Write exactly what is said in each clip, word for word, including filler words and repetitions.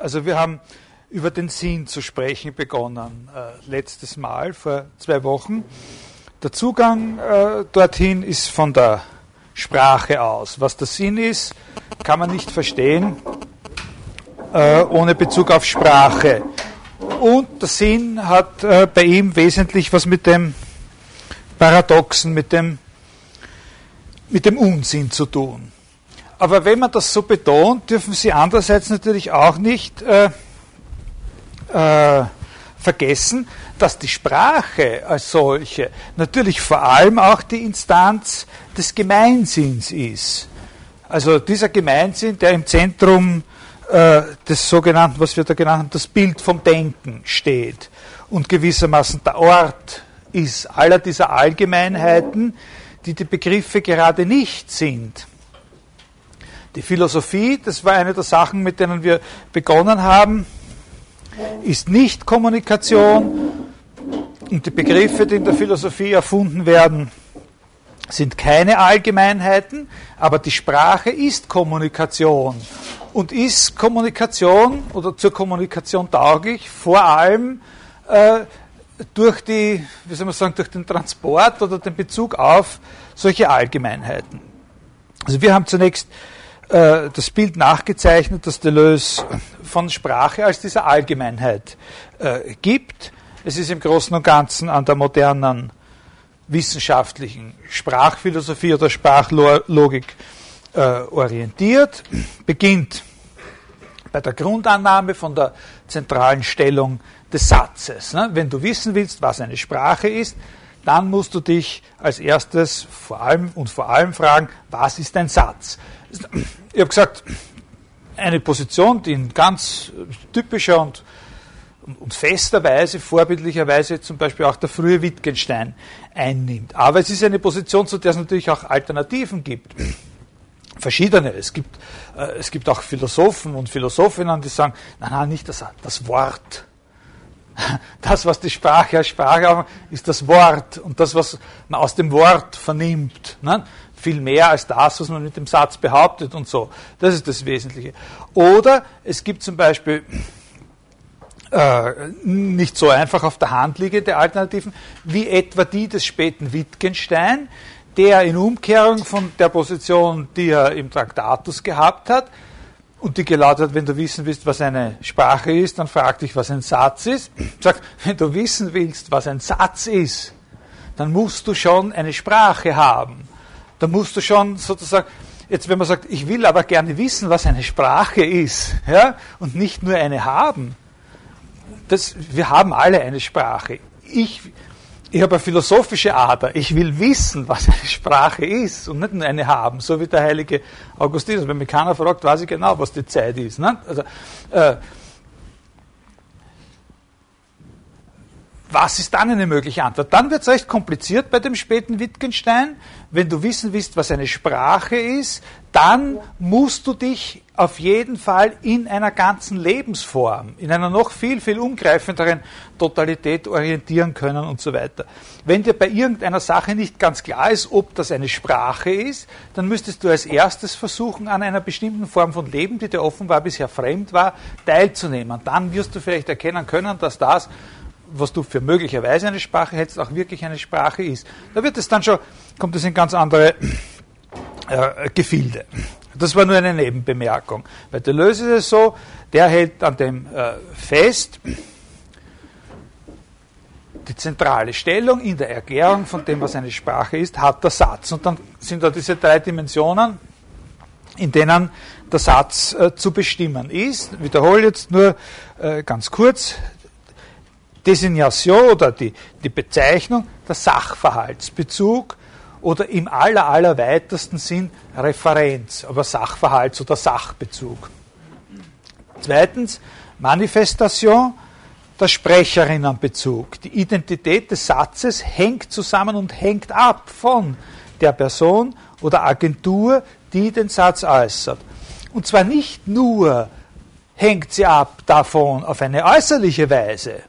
Also wir haben über den Sinn zu sprechen begonnen, äh, letztes Mal, vor zwei Wochen. Der Zugang äh, dorthin ist von der Sprache aus. Was der Sinn ist, kann man nicht verstehen äh, ohne Bezug auf Sprache. Und der Sinn hat äh, bei ihm wesentlich was mit dem Paradoxen, mit dem, mit dem Unsinn zu tun. Aber wenn man das so betont, dürfen Sie andererseits natürlich auch nicht äh, äh, vergessen, dass die Sprache als solche natürlich vor allem auch die Instanz des Gemeinsinns ist. Also dieser Gemeinsinn, der im Zentrum äh, des sogenannten, was wir da genannt haben, das Bild vom Denken steht und gewissermaßen der Ort ist aller dieser Allgemeinheiten, die die Begriffe gerade nicht sind. Die Philosophie, das war eine der Sachen, mit denen wir begonnen haben, ist nicht Kommunikation und die Begriffe, die in der Philosophie erfunden werden, sind keine Allgemeinheiten, aber die Sprache ist Kommunikation und ist Kommunikation oder zur Kommunikation tauglich, vor allem äh, durch die, wie soll man sagen, durch den Transport oder den Bezug auf solche Allgemeinheiten. Also wir haben zunächst äh, das Bild nachgezeichnet, das Deleuze von Sprache als dieser Allgemeinheit äh, gibt. Es ist im Großen und Ganzen an der modernen wissenschaftlichen Sprachphilosophie oder Sprachlogik äh, orientiert, beginnt bei der Grundannahme von der zentralen Stellung des Satzes. Ne? Wenn du wissen willst, was eine Sprache ist, dann musst du dich als erstes vor allem und vor allem fragen, was ist ein Satz? Ich habe gesagt, eine Position, die in ganz typischer und und fester Weise, vorbildlicherweise zum Beispiel auch der frühe Wittgenstein einnimmt. Aber es ist eine Position, zu der es natürlich auch Alternativen gibt. Verschiedene. Es gibt, äh, es gibt auch Philosophen und Philosophinnen, die sagen, nein, nein, nicht das, das Wort. Das, was die Sprache als Sprache aufmacht, ist das Wort und das, was man aus dem Wort vernimmt. Ne? Viel mehr als das, was man mit dem Satz behauptet und so. Das ist das Wesentliche. Oder es gibt zum Beispiel Äh, nicht so einfach auf der Hand liegende Alternativen, wie etwa die des späten Wittgenstein, der in Umkehrung von der Position, die er im Traktatus gehabt hat, und die gelautet hat, wenn du wissen willst, was eine Sprache ist, dann frag dich, was ein Satz ist. Sagt, wenn du wissen willst, was ein Satz ist, dann musst du schon eine Sprache haben. Dann musst du schon sozusagen... Jetzt, wenn man sagt, ich will aber gerne wissen, was eine Sprache ist, ja, und nicht nur eine haben, Das, wir haben alle eine Sprache. Ich, ich habe eine philosophische Ader. Ich will wissen, was eine Sprache ist und nicht nur eine haben, so wie der heilige Augustinus. Wenn mich keiner fragt, weiß ich genau, was die Zeit ist. Ne? Also, äh, was ist dann eine mögliche Antwort? Dann wird es recht kompliziert bei dem späten Wittgenstein. Wenn du wissen willst, was eine Sprache ist, dann musst du dich auf jeden Fall in einer ganzen Lebensform, in einer noch viel, viel umgreifenderen Totalität orientieren können und so weiter. Wenn dir bei irgendeiner Sache nicht ganz klar ist, ob das eine Sprache ist, dann müsstest du als erstes versuchen, an einer bestimmten Form von Leben, die dir offenbar bisher fremd war, teilzunehmen. Dann wirst du vielleicht erkennen können, dass das, was du für möglicherweise eine Sprache hältst, auch wirklich eine Sprache ist. Da wird es dann schon, kommt es in ganz andere äh, Gefilde. Das war nur eine Nebenbemerkung. Bei Deleuze ist es so, der hält an dem äh, fest, die zentrale Stellung in der Erklärung von dem, was eine Sprache ist, hat der Satz. Und dann sind da diese drei Dimensionen, in denen der Satz äh, zu bestimmen ist. Ich wiederhole jetzt nur äh, ganz kurz. Designation oder die, die Bezeichnung, der Sachverhaltsbezug oder im aller, aller weitesten Sinn Referenz, aber Sachverhalts- oder Sachbezug. Zweitens, Manifestation, der Sprecherinnenbezug. Die Identität des Satzes hängt zusammen und hängt ab von der Person oder Agentur, die den Satz äußert. Und zwar nicht nur hängt sie ab davon auf eine äußerliche Weise,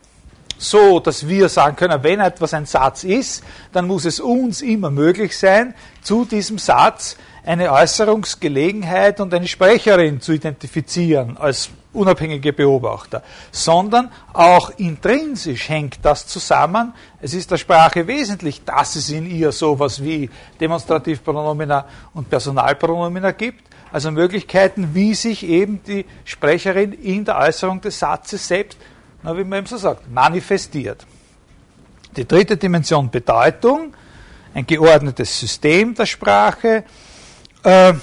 so, dass wir sagen können, wenn etwas ein Satz ist, dann muss es uns immer möglich sein, zu diesem Satz eine Äußerungsgelegenheit und eine Sprecherin zu identifizieren als unabhängige Beobachter, sondern auch intrinsisch hängt das zusammen. Es ist der Sprache wesentlich, dass es in ihr sowas wie Demonstrativpronomina und Personalpronomina gibt, also Möglichkeiten, wie sich eben die Sprecherin in der Äußerung des Satzes selbst, na, wie man eben so sagt, manifestiert. Die dritte Dimension Bedeutung, ein geordnetes System der Sprache, äh,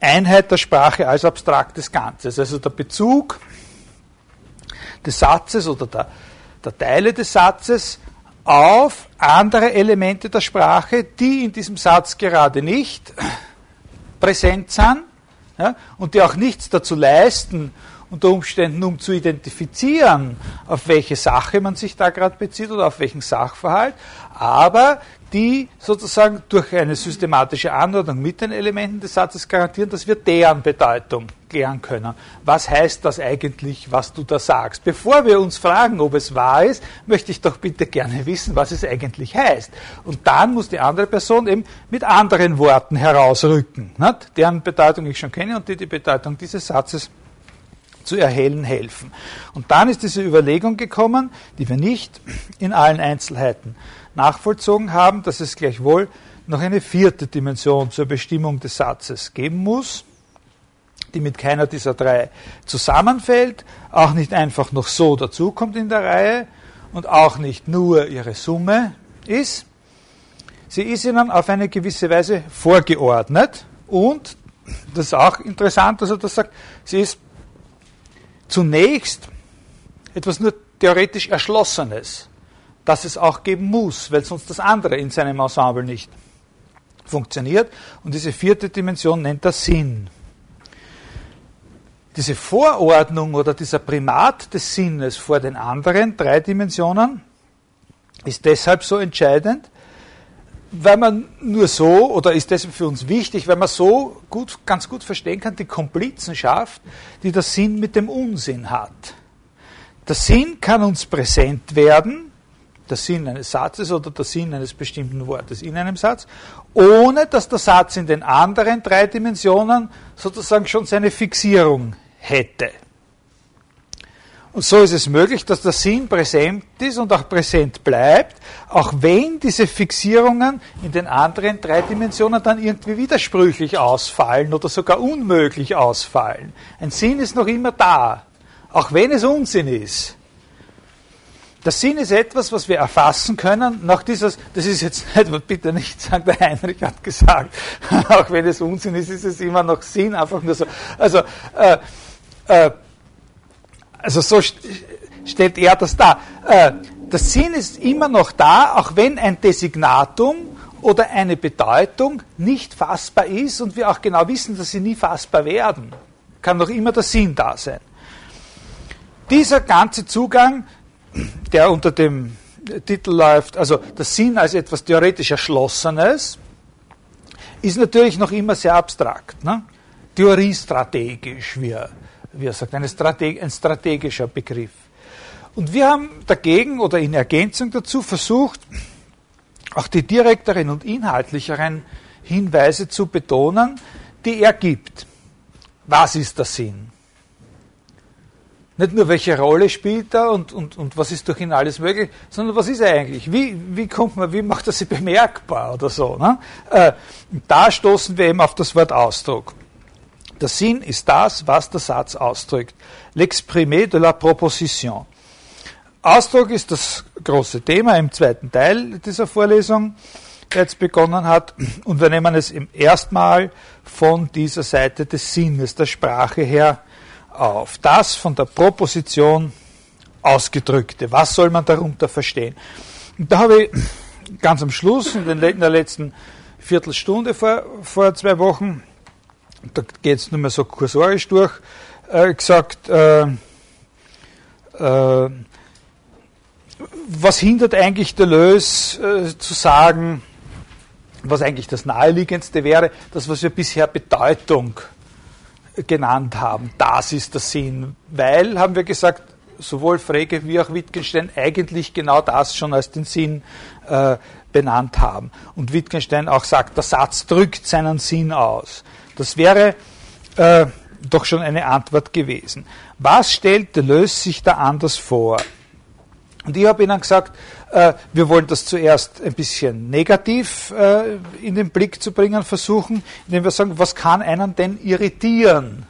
Einheit der Sprache als abstraktes Ganzes, also der Bezug des Satzes oder der, der Teile des Satzes auf andere Elemente der Sprache, die in diesem Satz gerade nicht präsent sind, ja, und die auch nichts dazu leisten, unter Umständen, um zu identifizieren, auf welche Sache man sich da gerade bezieht oder auf welchen Sachverhalt, aber die sozusagen durch eine systematische Anordnung mit den Elementen des Satzes garantieren, dass wir deren Bedeutung klären können. Was heißt das eigentlich, was du da sagst? Bevor wir uns fragen, ob es wahr ist, möchte ich doch bitte gerne wissen, was es eigentlich heißt. Und dann muss die andere Person eben mit anderen Worten herausrücken, nicht? Deren Bedeutung ich schon kenne und die die Bedeutung dieses Satzes zu erhellen helfen. Und dann ist diese Überlegung gekommen, die wir nicht in allen Einzelheiten nachvollzogen haben, dass es gleichwohl noch eine vierte Dimension zur Bestimmung des Satzes geben muss, die mit keiner dieser drei zusammenfällt, auch nicht einfach noch so dazukommt in der Reihe und auch nicht nur ihre Summe ist. Sie ist ihnen auf eine gewisse Weise vorgeordnet und, das ist auch interessant, dass er das sagt, sie ist zunächst etwas nur theoretisch Erschlossenes, das es auch geben muss, weil sonst das andere in seinem Ensemble nicht funktioniert. Und diese vierte Dimension nennt er Sinn. Diese Vorordnung oder dieser Primat des Sinnes vor den anderen drei Dimensionen ist deshalb so entscheidend, weil man nur so, oder ist das für uns wichtig, weil man so gut, ganz gut verstehen kann, die Komplizenschaft, die der Sinn mit dem Unsinn hat. Der Sinn kann uns präsent werden, der Sinn eines Satzes oder der Sinn eines bestimmten Wortes in einem Satz, ohne dass der Satz in den anderen drei Dimensionen sozusagen schon seine Fixierung hätte. Und so ist es möglich, dass der Sinn präsent ist und auch präsent bleibt, auch wenn diese Fixierungen in den anderen drei Dimensionen dann irgendwie widersprüchlich ausfallen oder sogar unmöglich ausfallen. Ein Sinn ist noch immer da, auch wenn es Unsinn ist. Der Sinn ist etwas, was wir erfassen können, nach dieses, das ist jetzt nicht, bitte nicht sagen, der Heinrich hat gesagt, auch wenn es Unsinn ist, ist es immer noch Sinn, einfach nur so. Also, äh, äh, Also so st- stellt er das dar. Äh, der Sinn ist immer noch da, auch wenn ein Designatum oder eine Bedeutung nicht fassbar ist und wir auch genau wissen, dass sie nie fassbar werden. Kann noch immer der Sinn da sein. Dieser ganze Zugang, der unter dem Titel läuft, also der Sinn als etwas theoretisch Erschlossenes, ist natürlich noch immer sehr abstrakt, ne? Theoriestrategisch, wie er wie er sagt, eine Strate- ein strategischer Begriff. Und wir haben dagegen oder in Ergänzung dazu versucht, auch die direkteren und inhaltlicheren Hinweise zu betonen, die er gibt. Was ist der Sinn? Nicht nur, welche Rolle spielt er und, und, und was ist durch ihn alles möglich, sondern was ist er eigentlich? Wie, wie kommt man, wie macht er sich bemerkbar oder so? Ne? Äh, da stoßen wir eben auf das Wort Ausdruck. Der Sinn ist das, was der Satz ausdrückt. L'exprimé de la proposition. Ausdruck ist das große Thema im zweiten Teil dieser Vorlesung, der jetzt begonnen hat. Und wir nehmen es im ersten Mal von dieser Seite des Sinnes, der Sprache her auf. Das von der Proposition ausgedrückte. Was soll man darunter verstehen? Und da habe ich ganz am Schluss, in der letzten Viertelstunde vor, vor zwei Wochen, da geht es nur mehr so kursorisch durch, äh, gesagt, äh, äh, was hindert eigentlich Deleuze äh, zu sagen, was eigentlich das Naheliegendste wäre, das, was wir bisher Bedeutung genannt haben, das ist der Sinn. Weil, haben wir gesagt, sowohl Frege wie auch Wittgenstein eigentlich genau das schon als den Sinn äh, benannt haben. Und Wittgenstein auch sagt, der Satz drückt seinen Sinn aus. Das wäre äh, doch schon eine Antwort gewesen. Was stellt Deleuze sich da anders vor? Und ich habe Ihnen gesagt, äh, wir wollen das zuerst ein bisschen negativ äh, in den Blick zu bringen versuchen, indem wir sagen, was kann einen denn irritieren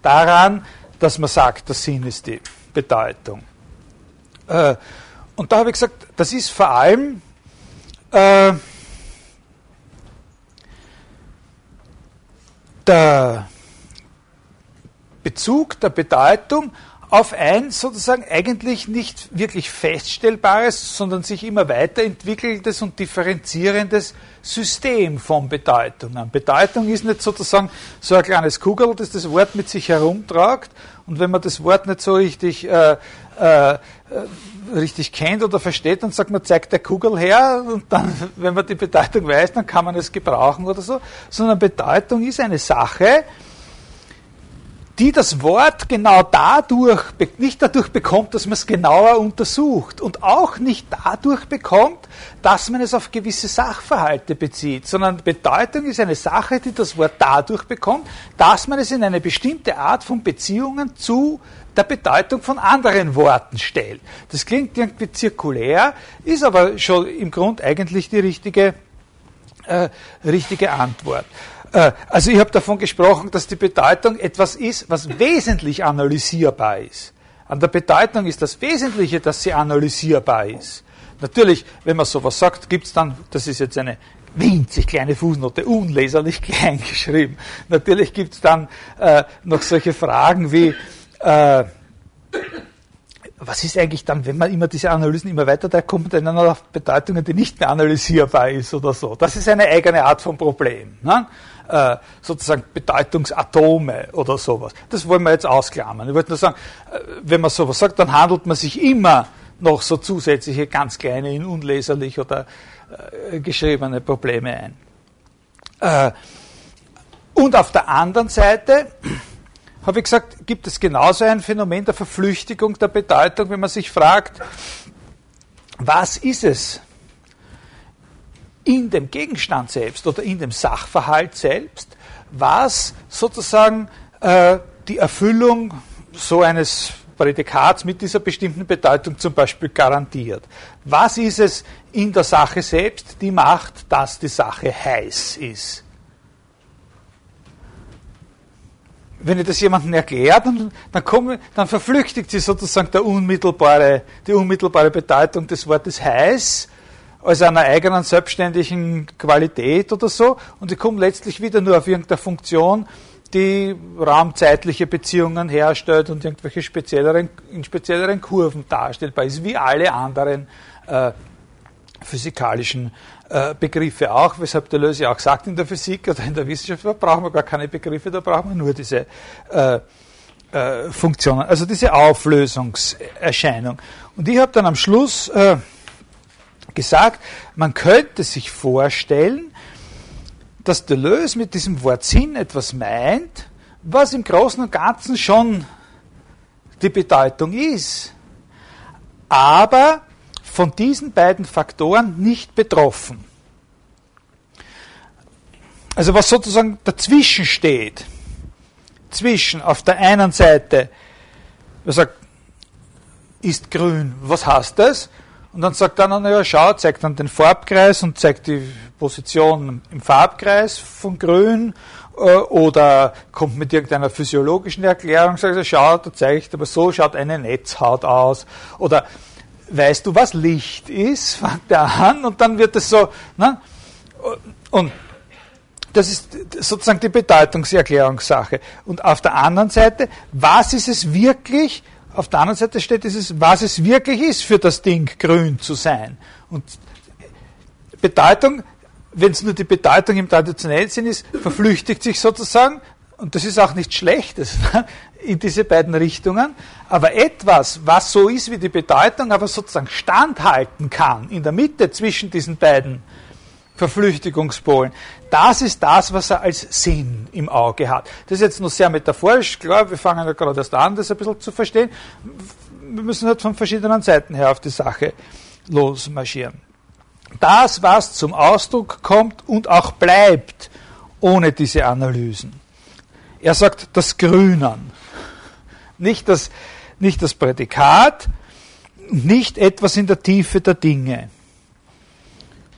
daran, dass man sagt, der Sinn ist die Bedeutung. Äh, und da habe ich gesagt, das ist vor allem äh, der Bezug der Bedeutung auf ein sozusagen eigentlich nicht wirklich feststellbares, sondern sich immer weiterentwickelndes und differenzierendes System von Bedeutungen. Bedeutung ist nicht sozusagen so ein kleines Kugel, das das Wort mit sich herumtragt, und wenn man das Wort nicht so richtig äh, äh, richtig kennt oder versteht, dann sagt man, zeigt der Kugel her, und dann, wenn man die Bedeutung weiß, dann kann man es gebrauchen oder so, sondern Bedeutung ist eine Sache, die das Wort genau dadurch, nicht dadurch bekommt, dass man es genauer untersucht, und auch nicht dadurch bekommt, dass man es auf gewisse Sachverhalte bezieht, sondern Bedeutung ist eine Sache, die das Wort dadurch bekommt, dass man es in eine bestimmte Art von Beziehungen zu der Bedeutung von anderen Worten stellt. Das klingt irgendwie zirkulär, ist aber schon im Grunde eigentlich die richtige, äh, richtige Antwort. Also ich habe davon gesprochen, dass die Bedeutung etwas ist, was wesentlich analysierbar ist. An der Bedeutung ist das Wesentliche, dass sie analysierbar ist. Natürlich, wenn man sowas sagt, gibt es dann, das ist jetzt eine winzig kleine Fußnote, unleserlich klein geschrieben. Natürlich gibt es dann äh, noch solche Fragen wie, äh, was ist eigentlich dann, wenn man immer diese Analysen immer weiter, da kommt man dann auf Bedeutungen, die nicht mehr analysierbar ist oder so. Das ist eine eigene Art von Problem, ne? Äh, sozusagen Bedeutungsatome oder sowas. Das wollen wir jetzt ausklammern. Ich wollte nur sagen, wenn man sowas sagt, dann handelt man sich immer noch so zusätzliche, ganz kleine, in unleserlich oder äh, geschriebene Probleme ein. Äh, und auf der anderen Seite habe ich gesagt, gibt es genauso ein Phänomen der Verflüchtigung der Bedeutung, wenn man sich fragt, was ist es in dem Gegenstand selbst oder in dem Sachverhalt selbst, was sozusagen äh, die Erfüllung so eines Prädikats mit dieser bestimmten Bedeutung zum Beispiel garantiert. Was ist es in der Sache selbst, die macht, dass die Sache heiß ist? Wenn ich das jemandem erkläre, dann, dann, komme, dann verflüchtigt sich sozusagen der unmittelbare, die unmittelbare Bedeutung des Wortes heiß als einer eigenen selbstständigen Qualität oder so, und sie kommen letztlich wieder nur auf irgendeine Funktion, die raumzeitliche Beziehungen herstellt und irgendwelche spezielleren, in spezielleren Kurven darstellbar ist, wie alle anderen äh, physikalischen äh, Begriffe auch, weshalb Deleuze auch sagt, in der Physik oder in der Wissenschaft, da brauchen wir gar keine Begriffe, da brauchen wir nur diese äh, äh, Funktionen, also diese Auflösungserscheinung. Und ich habe dann am Schluss äh, gesagt, man könnte sich vorstellen, dass Deleuze mit diesem Wort Sinn etwas meint, was im Großen und Ganzen schon die Bedeutung ist, aber von diesen beiden Faktoren nicht betroffen. Also was sozusagen dazwischen steht, zwischen auf der einen Seite, man sagt, ist grün, was heißt das? Und dann sagt er, naja, schau, zeigt dann den Farbkreis und zeigt die Position im Farbkreis von grün, äh, oder kommt mit irgendeiner physiologischen Erklärung, sagt er, schau, da zeige ich dir, aber so schaut eine Netzhaut aus. Oder, weißt du, was Licht ist? Fängt er an, und dann wird es so, ne? Und das ist sozusagen die Bedeutungserklärungssache. Und auf der anderen Seite, was ist es wirklich? Auf der anderen Seite steht dieses, was es wirklich ist, für das Ding grün zu sein. Und Bedeutung, wenn es nur die Bedeutung im traditionellen Sinn ist, verflüchtigt sich sozusagen, und das ist auch nichts Schlechtes, in diese beiden Richtungen, aber etwas, was so ist wie die Bedeutung, aber sozusagen standhalten kann, in der Mitte zwischen diesen beiden Verflüchtigungspolen. Das ist das, was er als Sinn im Auge hat. Das ist jetzt nur sehr metaphorisch, klar, wir fangen ja gerade erst an, das ein bisschen zu verstehen. Wir müssen halt von verschiedenen Seiten her auf die Sache losmarschieren. Das, was zum Ausdruck kommt und auch bleibt, ohne diese Analysen. Er sagt das Grün an. Nicht das, nicht das Prädikat, nicht etwas in der Tiefe der Dinge,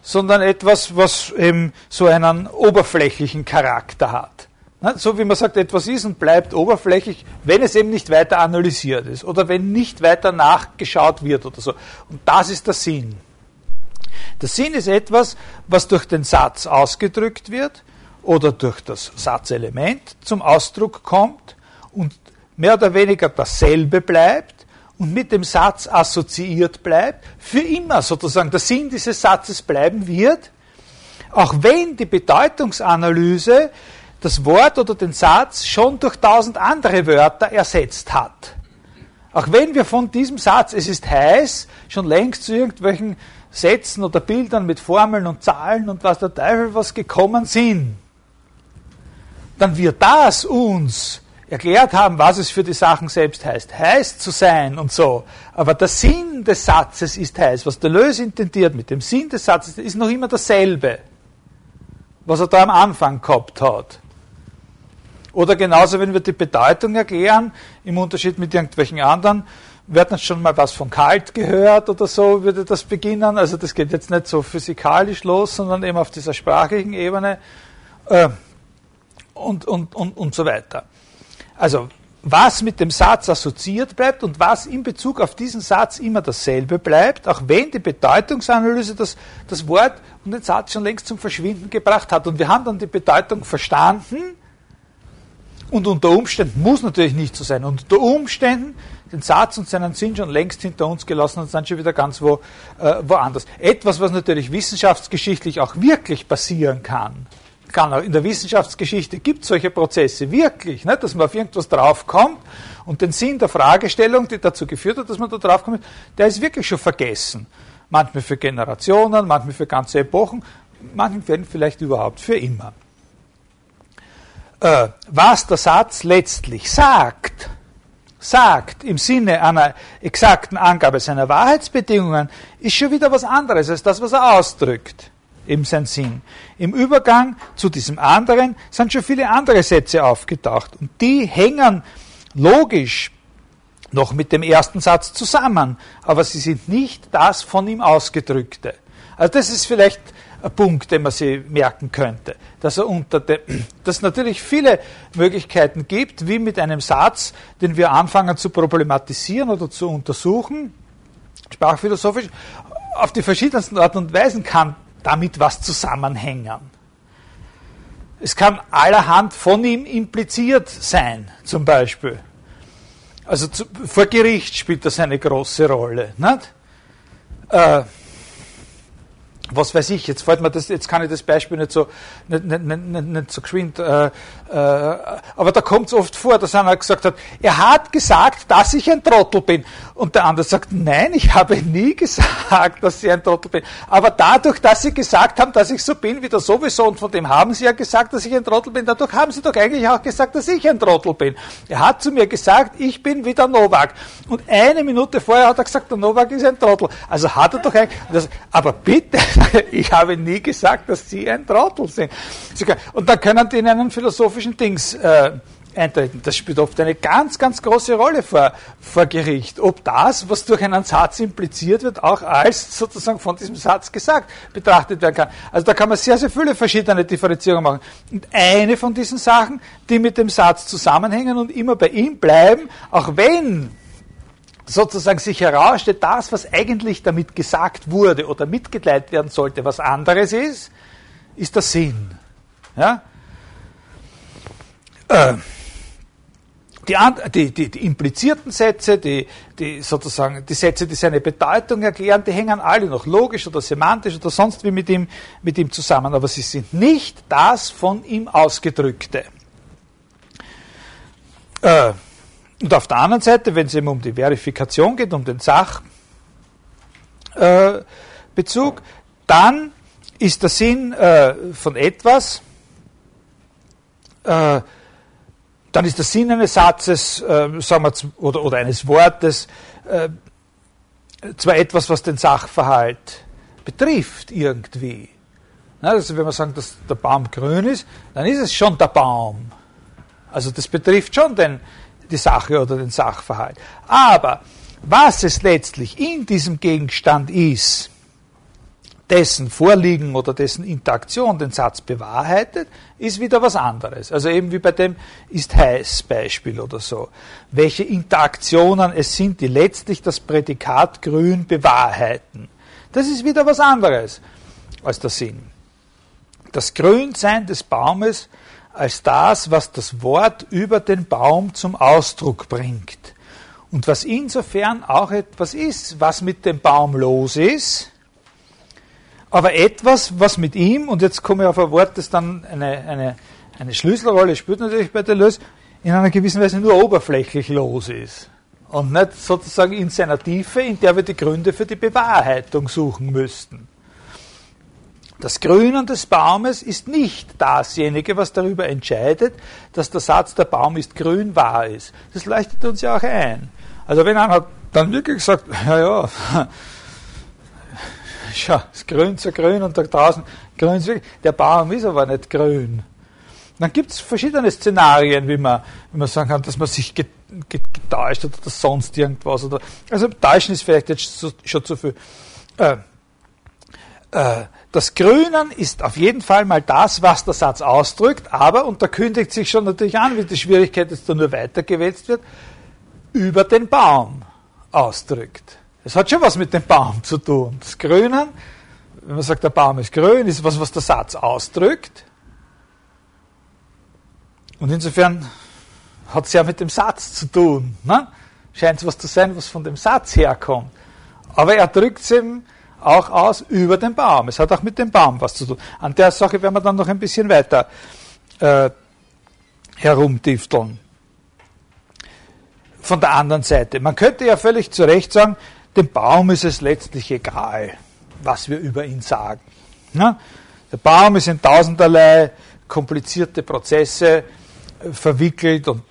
sondern etwas, was eben so einen oberflächlichen Charakter hat. So wie man sagt, etwas ist und bleibt oberflächlich, wenn es eben nicht weiter analysiert ist oder wenn nicht weiter nachgeschaut wird oder so. Und das ist der Sinn. Der Sinn ist etwas, was durch den Satz ausgedrückt wird oder durch das Satzelement zum Ausdruck kommt und mehr oder weniger dasselbe bleibt und mit dem Satz assoziiert bleibt, für immer sozusagen der Sinn dieses Satzes bleiben wird, auch wenn die Bedeutungsanalyse das Wort oder den Satz schon durch tausend andere Wörter ersetzt hat. Auch wenn wir von diesem Satz, es ist heiß, schon längst zu irgendwelchen Sätzen oder Bildern mit Formeln und Zahlen und was der Teufel was gekommen sind, dann wird das uns erklärt haben, was es für die Sachen selbst heißt, heiß zu sein und so. Aber der Sinn des Satzes ist heiß. Was Deleuze intendiert mit dem Sinn des Satzes, ist noch immer dasselbe, was er da am Anfang gehabt hat. Oder genauso, wenn wir die Bedeutung erklären, im Unterschied mit irgendwelchen anderen, wir hatten schon mal was von kalt gehört oder so, würde das beginnen. Also das geht jetzt nicht so physikalisch los, sondern eben auf dieser sprachlichen Ebene äh, und, und, und, und so weiter. Also was mit dem Satz assoziiert bleibt und was in Bezug auf diesen Satz immer dasselbe bleibt, auch wenn die Bedeutungsanalyse das, das Wort und den Satz schon längst zum Verschwinden gebracht hat. Und wir haben dann die Bedeutung verstanden und unter Umständen, muss natürlich nicht so sein, unter Umständen den Satz und seinen Sinn schon längst hinter uns gelassen und sind schon wieder ganz wo, äh, woanders. Etwas, was natürlich wissenschaftsgeschichtlich auch wirklich passieren kann. Kann auch in der Wissenschaftsgeschichte gibt es solche Prozesse wirklich, ne, dass man auf irgendwas draufkommt und den Sinn der Fragestellung, die dazu geführt hat, dass man da draufkommt, der ist wirklich schon vergessen. Manchmal für Generationen, manchmal für ganze Epochen, manchmal vielleicht überhaupt für immer. Äh, was der Satz letztlich sagt, sagt im Sinne einer exakten Angabe seiner Wahrheitsbedingungen, ist schon wieder was anderes als das, was er ausdrückt. Eben sein Sinn. Im Übergang zu diesem anderen sind schon viele andere Sätze aufgetaucht und die hängen logisch noch mit dem ersten Satz zusammen, aber sie sind nicht das von ihm Ausgedrückte. Also das ist vielleicht ein Punkt, den man sich merken könnte, dass er unter dem, dass es natürlich viele Möglichkeiten gibt, wie mit einem Satz, den wir anfangen zu problematisieren oder zu untersuchen, sprachphilosophisch, auf die verschiedensten Arten und Weisen kann damit was zusammenhängen. Es kann allerhand von ihm impliziert sein, zum Beispiel. Also zu, vor Gericht spielt das eine große Rolle. Nicht? Äh, was weiß ich, jetzt fällt mir das, jetzt kann ich das Beispiel nicht so, nicht, nicht, nicht, nicht so geschwind, äh, äh, aber da kommt es oft vor, dass einer gesagt hat, er hat gesagt, dass ich ein Trottel bin. Und der andere sagt, nein, ich habe nie gesagt, dass ich ein Trottel bin. Aber dadurch, dass Sie gesagt haben, dass ich so bin, wie der sowieso, und von dem haben Sie ja gesagt, dass ich ein Trottel bin, dadurch haben Sie doch eigentlich auch gesagt, dass ich ein Trottel bin. Er hat zu mir gesagt, ich bin wie der Nowak. Und eine Minute vorher hat er gesagt, der Nowak ist ein Trottel. Also hat er doch eigentlich, das, aber bitte, ich habe nie gesagt, dass Sie ein Trottel sind. Und dann können die in einen philosophischen Dings äh, eintreten. Das spielt oft eine ganz, ganz große Rolle vor, vor Gericht. Ob das, was durch einen Satz impliziert wird, auch als sozusagen von diesem Satz gesagt betrachtet werden kann. Also da kann man sehr, sehr viele verschiedene Differenzierungen machen. Und eine von diesen Sachen, die mit dem Satz zusammenhängen und immer bei ihm bleiben, auch wenn sozusagen sich herausstellt, das, was eigentlich damit gesagt wurde oder mitgeteilt werden sollte, was anderes ist, ist der Sinn. Ja? Äh, die, die, die, die implizierten Sätze, die, die sozusagen die Sätze, die seine Bedeutung erklären, die hängen alle noch logisch oder semantisch oder sonst wie mit ihm, mit ihm zusammen, aber sie sind nicht das von ihm Ausgedrückte. Äh, Und auf der anderen Seite, wenn es eben um die Verifikation geht, um den Sachbezug, äh, dann ist der Sinn äh, von etwas, äh, dann ist der Sinn eines Satzes äh, sagen wir, oder, oder eines Wortes äh, zwar etwas, was den Sachverhalt betrifft irgendwie. Na, also wenn wir sagen, dass der Baum grün ist, dann ist es schon der Baum. Also das betrifft schon den, die Sache oder den Sachverhalt. Aber was es letztlich in diesem Gegenstand ist, dessen Vorliegen oder dessen Interaktion den Satz bewahrheitet, ist wieder was anderes. Also eben wie bei dem Ist-Heiß-Beispiel oder so. Welche Interaktionen es sind, die letztlich das Prädikat grün bewahrheiten. Das ist wieder was anderes als der Sinn. Das Grünsein des Baumes als das, was das Wort über den Baum zum Ausdruck bringt. Und was insofern auch etwas ist, was mit dem Baum los ist, aber etwas, was mit ihm, und jetzt komme ich auf ein Wort, das dann eine, eine, eine Schlüsselrolle spielt natürlich bei Deleuze, in einer gewissen Weise nur oberflächlich los ist. Und nicht sozusagen in seiner Tiefe, in der wir die Gründe für die Bewahrheitung suchen müssten. Das Grünen des Baumes ist nicht dasjenige, was darüber entscheidet, dass der Satz, der Baum ist grün, wahr ist. Das leuchtet uns ja auch ein. Also wenn einer dann wirklich sagt, ja, ja, ja, ist grün zu grün und da draußen grün zu grün, der Baum ist aber nicht grün. Dann gibt es verschiedene Szenarien, wie man, wie man sagen kann, dass man sich getäuscht hat oder sonst irgendwas. Oder, also täuschen ist vielleicht jetzt so, schon zu viel. Äh, äh, das Grünen ist auf jeden Fall mal das, was der Satz ausdrückt, aber, und da kündigt sich schon natürlich an, wie die Schwierigkeit jetzt da nur weitergewälzt wird, über den Baum ausdrückt. Es hat schon was mit dem Baum zu tun. Das Grünen, wenn man sagt, der Baum ist grün, ist was, was der Satz ausdrückt. Und insofern hat es ja mit dem Satz zu tun. Ne? Scheint es was zu sein, was von dem Satz herkommt. Aber er drückt es eben auch aus über den Baum. Es hat auch mit dem Baum was zu tun. An der Sache werden wir dann noch ein bisschen weiter äh, herumtifteln. Von der anderen Seite. Man könnte ja völlig zu Recht sagen, dem Baum ist es letztlich egal, was wir über ihn sagen. Ja? Der Baum ist in tausenderlei komplizierte Prozesse äh, verwickelt und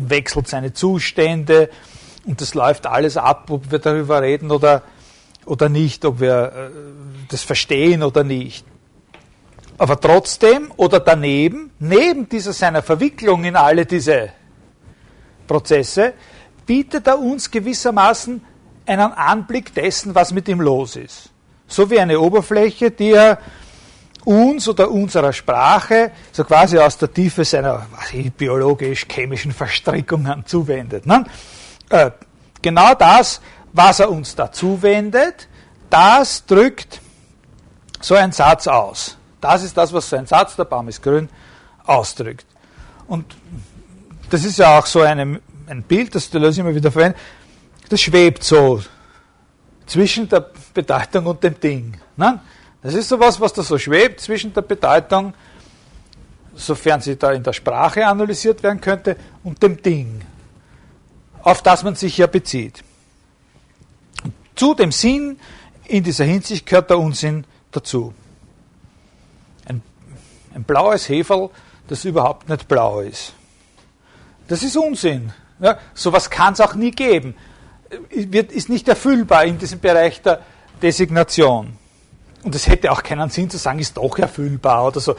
wechselt seine Zustände und das läuft alles ab, ob wir darüber reden oder, oder nicht, ob wir äh, das verstehen oder nicht. Aber trotzdem oder daneben, neben dieser seiner Verwicklung in alle diese Prozesse, bietet er uns gewissermaßen einen Anblick dessen, was mit ihm los ist. So wie eine Oberfläche, die er uns oder unserer Sprache so quasi aus der Tiefe seiner biologisch-chemischen Verstrickungen zuwendet. Ne? Äh, genau das, was er uns da zuwendet, das drückt so ein Satz aus. Das ist das, was so ein Satz, der Baum ist grün, ausdrückt. Und das ist ja auch so eine, ein Bild, das Deleuze immer wieder verwendet. Das schwebt so zwischen der Bedeutung und dem Ding. Ne? Das ist sowas, was da so schwebt zwischen der Bedeutung, sofern sie da in der Sprache analysiert werden könnte, und dem Ding, auf das man sich ja bezieht. Zu dem Sinn in dieser Hinsicht gehört der Unsinn dazu. Ein, ein blaues Heferl, das überhaupt nicht blau ist. Das ist Unsinn. Ja? Sowas kann es auch nie geben. Wird, ist nicht erfüllbar in diesem Bereich der Designation. Und es hätte auch keinen Sinn zu sagen, ist doch erfüllbar oder so.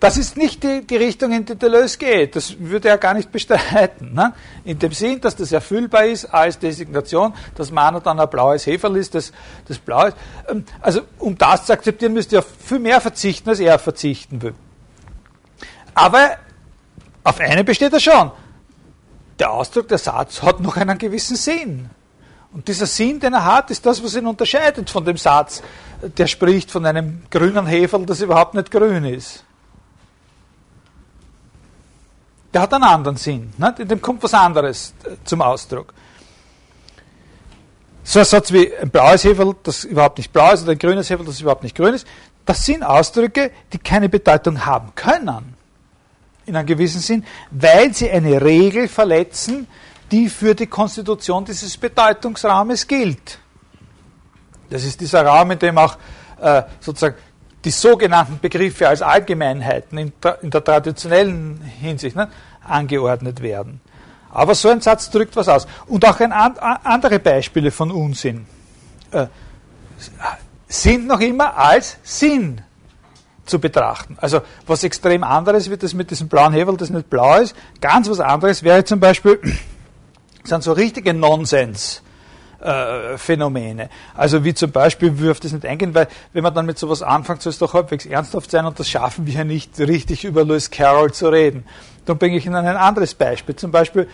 Das ist nicht die, die Richtung, in die Deleuze geht. Das würde er gar nicht bestreiten. Ne? In dem Sinn, dass das erfüllbar ist als Designation, dass man dann ein blaues Heferl ist, das, das blau ist. Also um das zu akzeptieren, müsst ihr auf viel mehr verzichten, als er verzichten will. Aber auf eine besteht er schon. Der Ausdruck, der Satz hat noch einen gewissen Sinn. Und dieser Sinn, den er hat, ist das, was ihn unterscheidet von dem Satz, der spricht von einem grünen Heferl, das überhaupt nicht grün ist. Der hat einen anderen Sinn. Ne? In dem kommt was anderes zum Ausdruck. So ein Satz wie ein blaues Heferl, das überhaupt nicht blau ist, oder ein grünes Heferl, das überhaupt nicht grün ist, das sind Ausdrücke, die keine Bedeutung haben können, in einem gewissen Sinn, weil sie eine Regel verletzen, die für die Konstitution dieses Bedeutungsrahmens gilt. Das ist dieser Raum, in dem auch äh, sozusagen die sogenannten Begriffe als Allgemeinheiten in, in der traditionellen Hinsicht, ne, angeordnet werden. Aber so ein Satz drückt was aus. Und auch ein an, andere Beispiele von Unsinn äh, sind noch immer als Sinn zu betrachten. Also was extrem anderes wird das mit diesem blauen Hevel, das nicht blau ist. Ganz was anderes wäre zum Beispiel, sind so richtige Nonsens. Äh, Phänomene. Also wie zum Beispiel, wir auf das nicht eingehen, weil wenn man dann mit sowas anfängt, soll es doch halbwegs ernsthaft sein und das schaffen wir ja nicht richtig, über Lewis Carroll zu reden. Dann bringe ich Ihnen ein anderes Beispiel. Zum Beispiel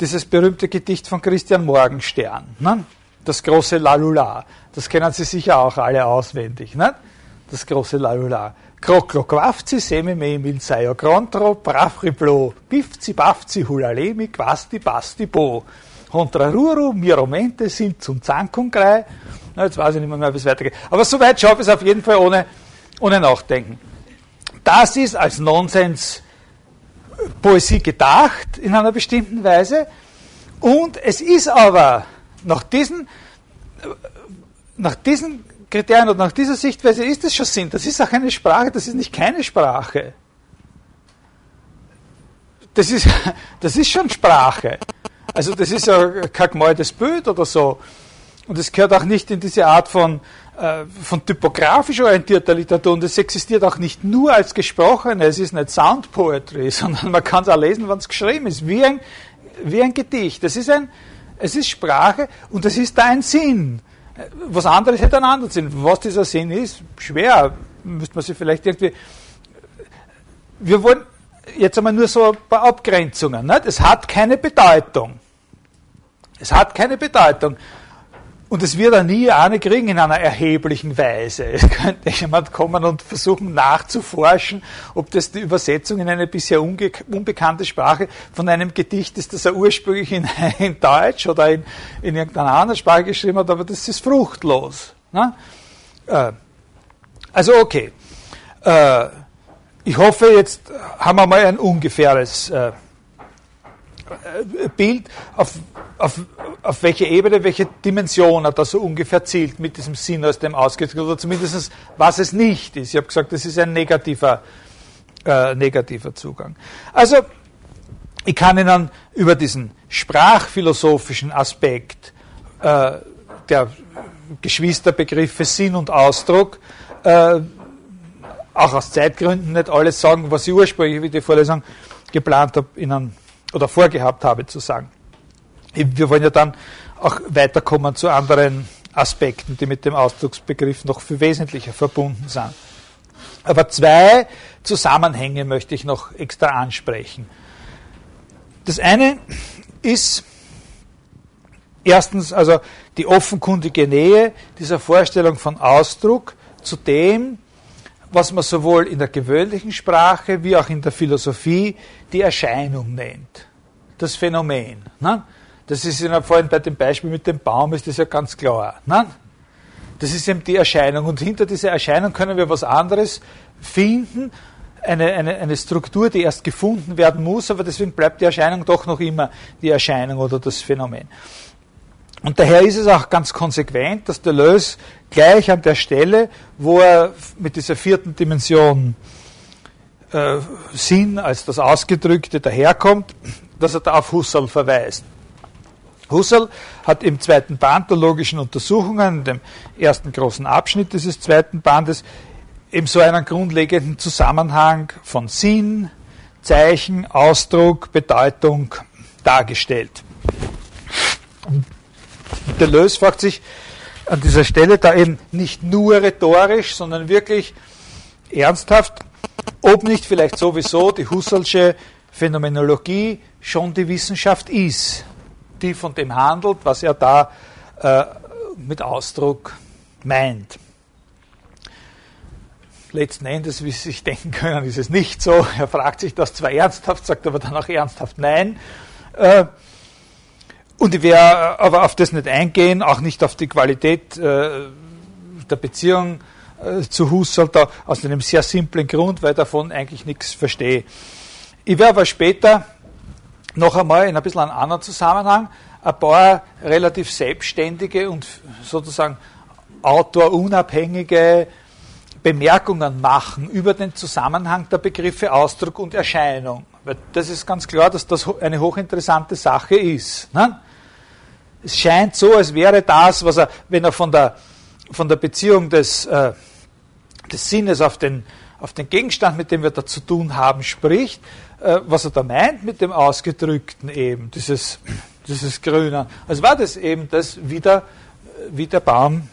dieses berühmte Gedicht von Christian Morgenstern. Ne? Das große Lalula. Das kennen Sie sicher auch alle auswendig. Ne? Das große Lalula. Kroklo quafzi, semime mil saio contro, prafri blo, pifzi, bafzi, hulalemi, quasti, basti, bo. Contra Ruru, Miramente sind zum Zankungrei. Na, jetzt weiß ich nicht mehr, wie es weitergeht. Aber soweit schaffe ich es auf jeden Fall ohne, ohne Nachdenken. Das ist als Nonsens-Poesie gedacht, in einer bestimmten Weise. Und es ist aber nach diesen, nach diesen Kriterien und nach dieser Sichtweise ist es schon Sinn. Das ist auch eine Sprache, das ist nicht keine Sprache. Das ist, das ist schon Sprache. Also das ist ja kein gemaltes Bild oder so. Und es gehört auch nicht in diese Art von, äh, von typografisch orientierter Literatur. Und es existiert auch nicht nur als gesprochene. Es ist nicht Sound Poetry, sondern man kann es auch lesen, wenn es geschrieben ist. Wie ein, wie ein Gedicht. Das ist ein, es ist Sprache und es ist da ein Sinn. Was anderes hätte einen anderen Sinn. Was dieser Sinn ist, schwer. Müsste man sich vielleicht irgendwie... Wir wollen... Jetzt einmal nur so ein paar Abgrenzungen. Nicht? Es hat keine Bedeutung. Es hat keine Bedeutung. Und es wird auch nie eine kriegen in einer erheblichen Weise. Es könnte jemand kommen und versuchen nachzuforschen, ob das die Übersetzung in eine bisher unge- unbekannte Sprache von einem Gedicht ist, das er ursprünglich in, in Deutsch oder in, in irgendeiner anderen Sprache geschrieben hat, aber das ist fruchtlos. Ne? Äh, also okay. Äh, Ich hoffe, jetzt haben wir mal ein ungefähres äh, Bild, auf, auf, auf welche Ebene, welche Dimension er da so ungefähr zielt mit diesem Sinn aus dem Ausgedrückten, oder zumindest was es nicht ist. Ich habe gesagt, das ist ein negativer, äh, negativer Zugang. Also, ich kann Ihnen über diesen sprachphilosophischen Aspekt äh, der Geschwisterbegriffe Sinn und Ausdruck äh, auch aus Zeitgründen nicht alles sagen, was ich ursprünglich wie die Vorlesung geplant habe, Ihnen oder vorgehabt habe zu sagen. Wir wollen ja dann auch weiterkommen zu anderen Aspekten, die mit dem Ausdrucksbegriff noch viel wesentlicher verbunden sind. Aber zwei Zusammenhänge möchte ich noch extra ansprechen. Das eine ist erstens also die offenkundige Nähe dieser Vorstellung von Ausdruck zu dem, was man sowohl in der gewöhnlichen Sprache wie auch in der Philosophie die Erscheinung nennt. Das Phänomen. Ne? Das ist ja vorhin bei dem Beispiel mit dem Baum, ist das ja ganz klar. Ne? Das ist eben die Erscheinung. Und hinter dieser Erscheinung können wir was anderes finden, eine, eine, eine Struktur, die erst gefunden werden muss, aber deswegen bleibt die Erscheinung doch noch immer die Erscheinung oder das Phänomen. Und daher ist es auch ganz konsequent, dass Deleuze gleich an der Stelle, wo er mit dieser vierten Dimension äh, Sinn als das Ausgedrückte daherkommt, dass er da auf Husserl verweist. Husserl hat im zweiten Band der logischen Untersuchungen, in dem ersten großen Abschnitt dieses zweiten Bandes, eben so einen grundlegenden Zusammenhang von Sinn, Zeichen, Ausdruck, Bedeutung dargestellt. Deleuze fragt sich an dieser Stelle da eben nicht nur rhetorisch, sondern wirklich ernsthaft, ob nicht vielleicht sowieso die Husserlsche Phänomenologie schon die Wissenschaft ist, die von dem handelt, was er da äh, mit Ausdruck meint. Letzten Endes, wie Sie sich denken können, ist es nicht so. Er fragt sich das zwar ernsthaft, sagt aber dann auch ernsthaft nein. Äh, Und ich werde aber auf das nicht eingehen, auch nicht auf die Qualität äh, der Beziehung äh, zu Husserl, da, aus einem sehr simplen Grund, weil ich davon eigentlich nichts verstehe. Ich werde aber später noch einmal in ein bisschen einem anderen Zusammenhang ein paar relativ selbstständige und sozusagen autorunabhängige Bemerkungen machen über den Zusammenhang der Begriffe Ausdruck und Erscheinung. Weil das ist ganz klar, dass das eine hochinteressante Sache ist. Ne? Es scheint so, als wäre das, was er, wenn er von der, von der Beziehung des, äh, des Sinnes auf den, auf den Gegenstand, mit dem wir da zu tun haben, spricht, äh, was er da meint mit dem Ausgedrückten eben, dieses, dieses Grüne. Also war das eben das, wie der, wie der Baum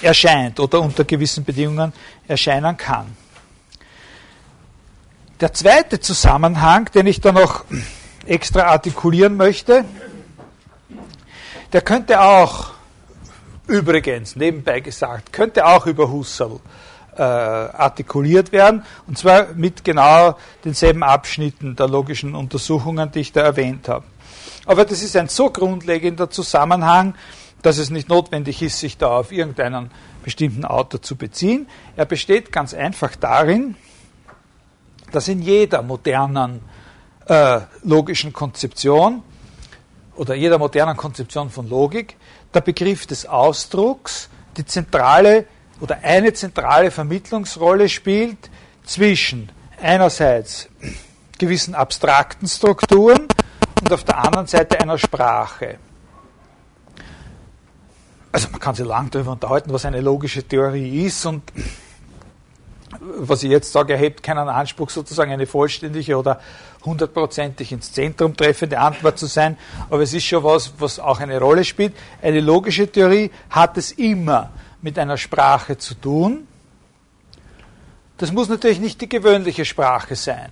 erscheint oder unter gewissen Bedingungen erscheinen kann. Der zweite Zusammenhang, den ich da noch extra artikulieren möchte, der könnte auch, übrigens, nebenbei gesagt, könnte auch über Husserl äh, artikuliert werden, und zwar mit genau denselben Abschnitten der logischen Untersuchungen, die ich da erwähnt habe. Aber das ist ein so grundlegender Zusammenhang, dass es nicht notwendig ist, sich da auf irgendeinen bestimmten Autor zu beziehen. Er besteht ganz einfach darin, dass in jeder modernen äh, logischen Konzeption oder jeder modernen Konzeption von Logik der Begriff des Ausdrucks die zentrale oder eine zentrale Vermittlungsrolle spielt zwischen einerseits gewissen abstrakten Strukturen und auf der anderen Seite einer Sprache. Also man kann sich lange darüber unterhalten, was eine logische Theorie ist, und was ich jetzt sage, erhebt keinen Anspruch, sozusagen eine vollständige oder hundertprozentig ins Zentrum treffende Antwort zu sein, aber es ist schon was, was auch eine Rolle spielt. Eine logische Theorie hat es immer mit einer Sprache zu tun. Das muss natürlich nicht die gewöhnliche Sprache sein.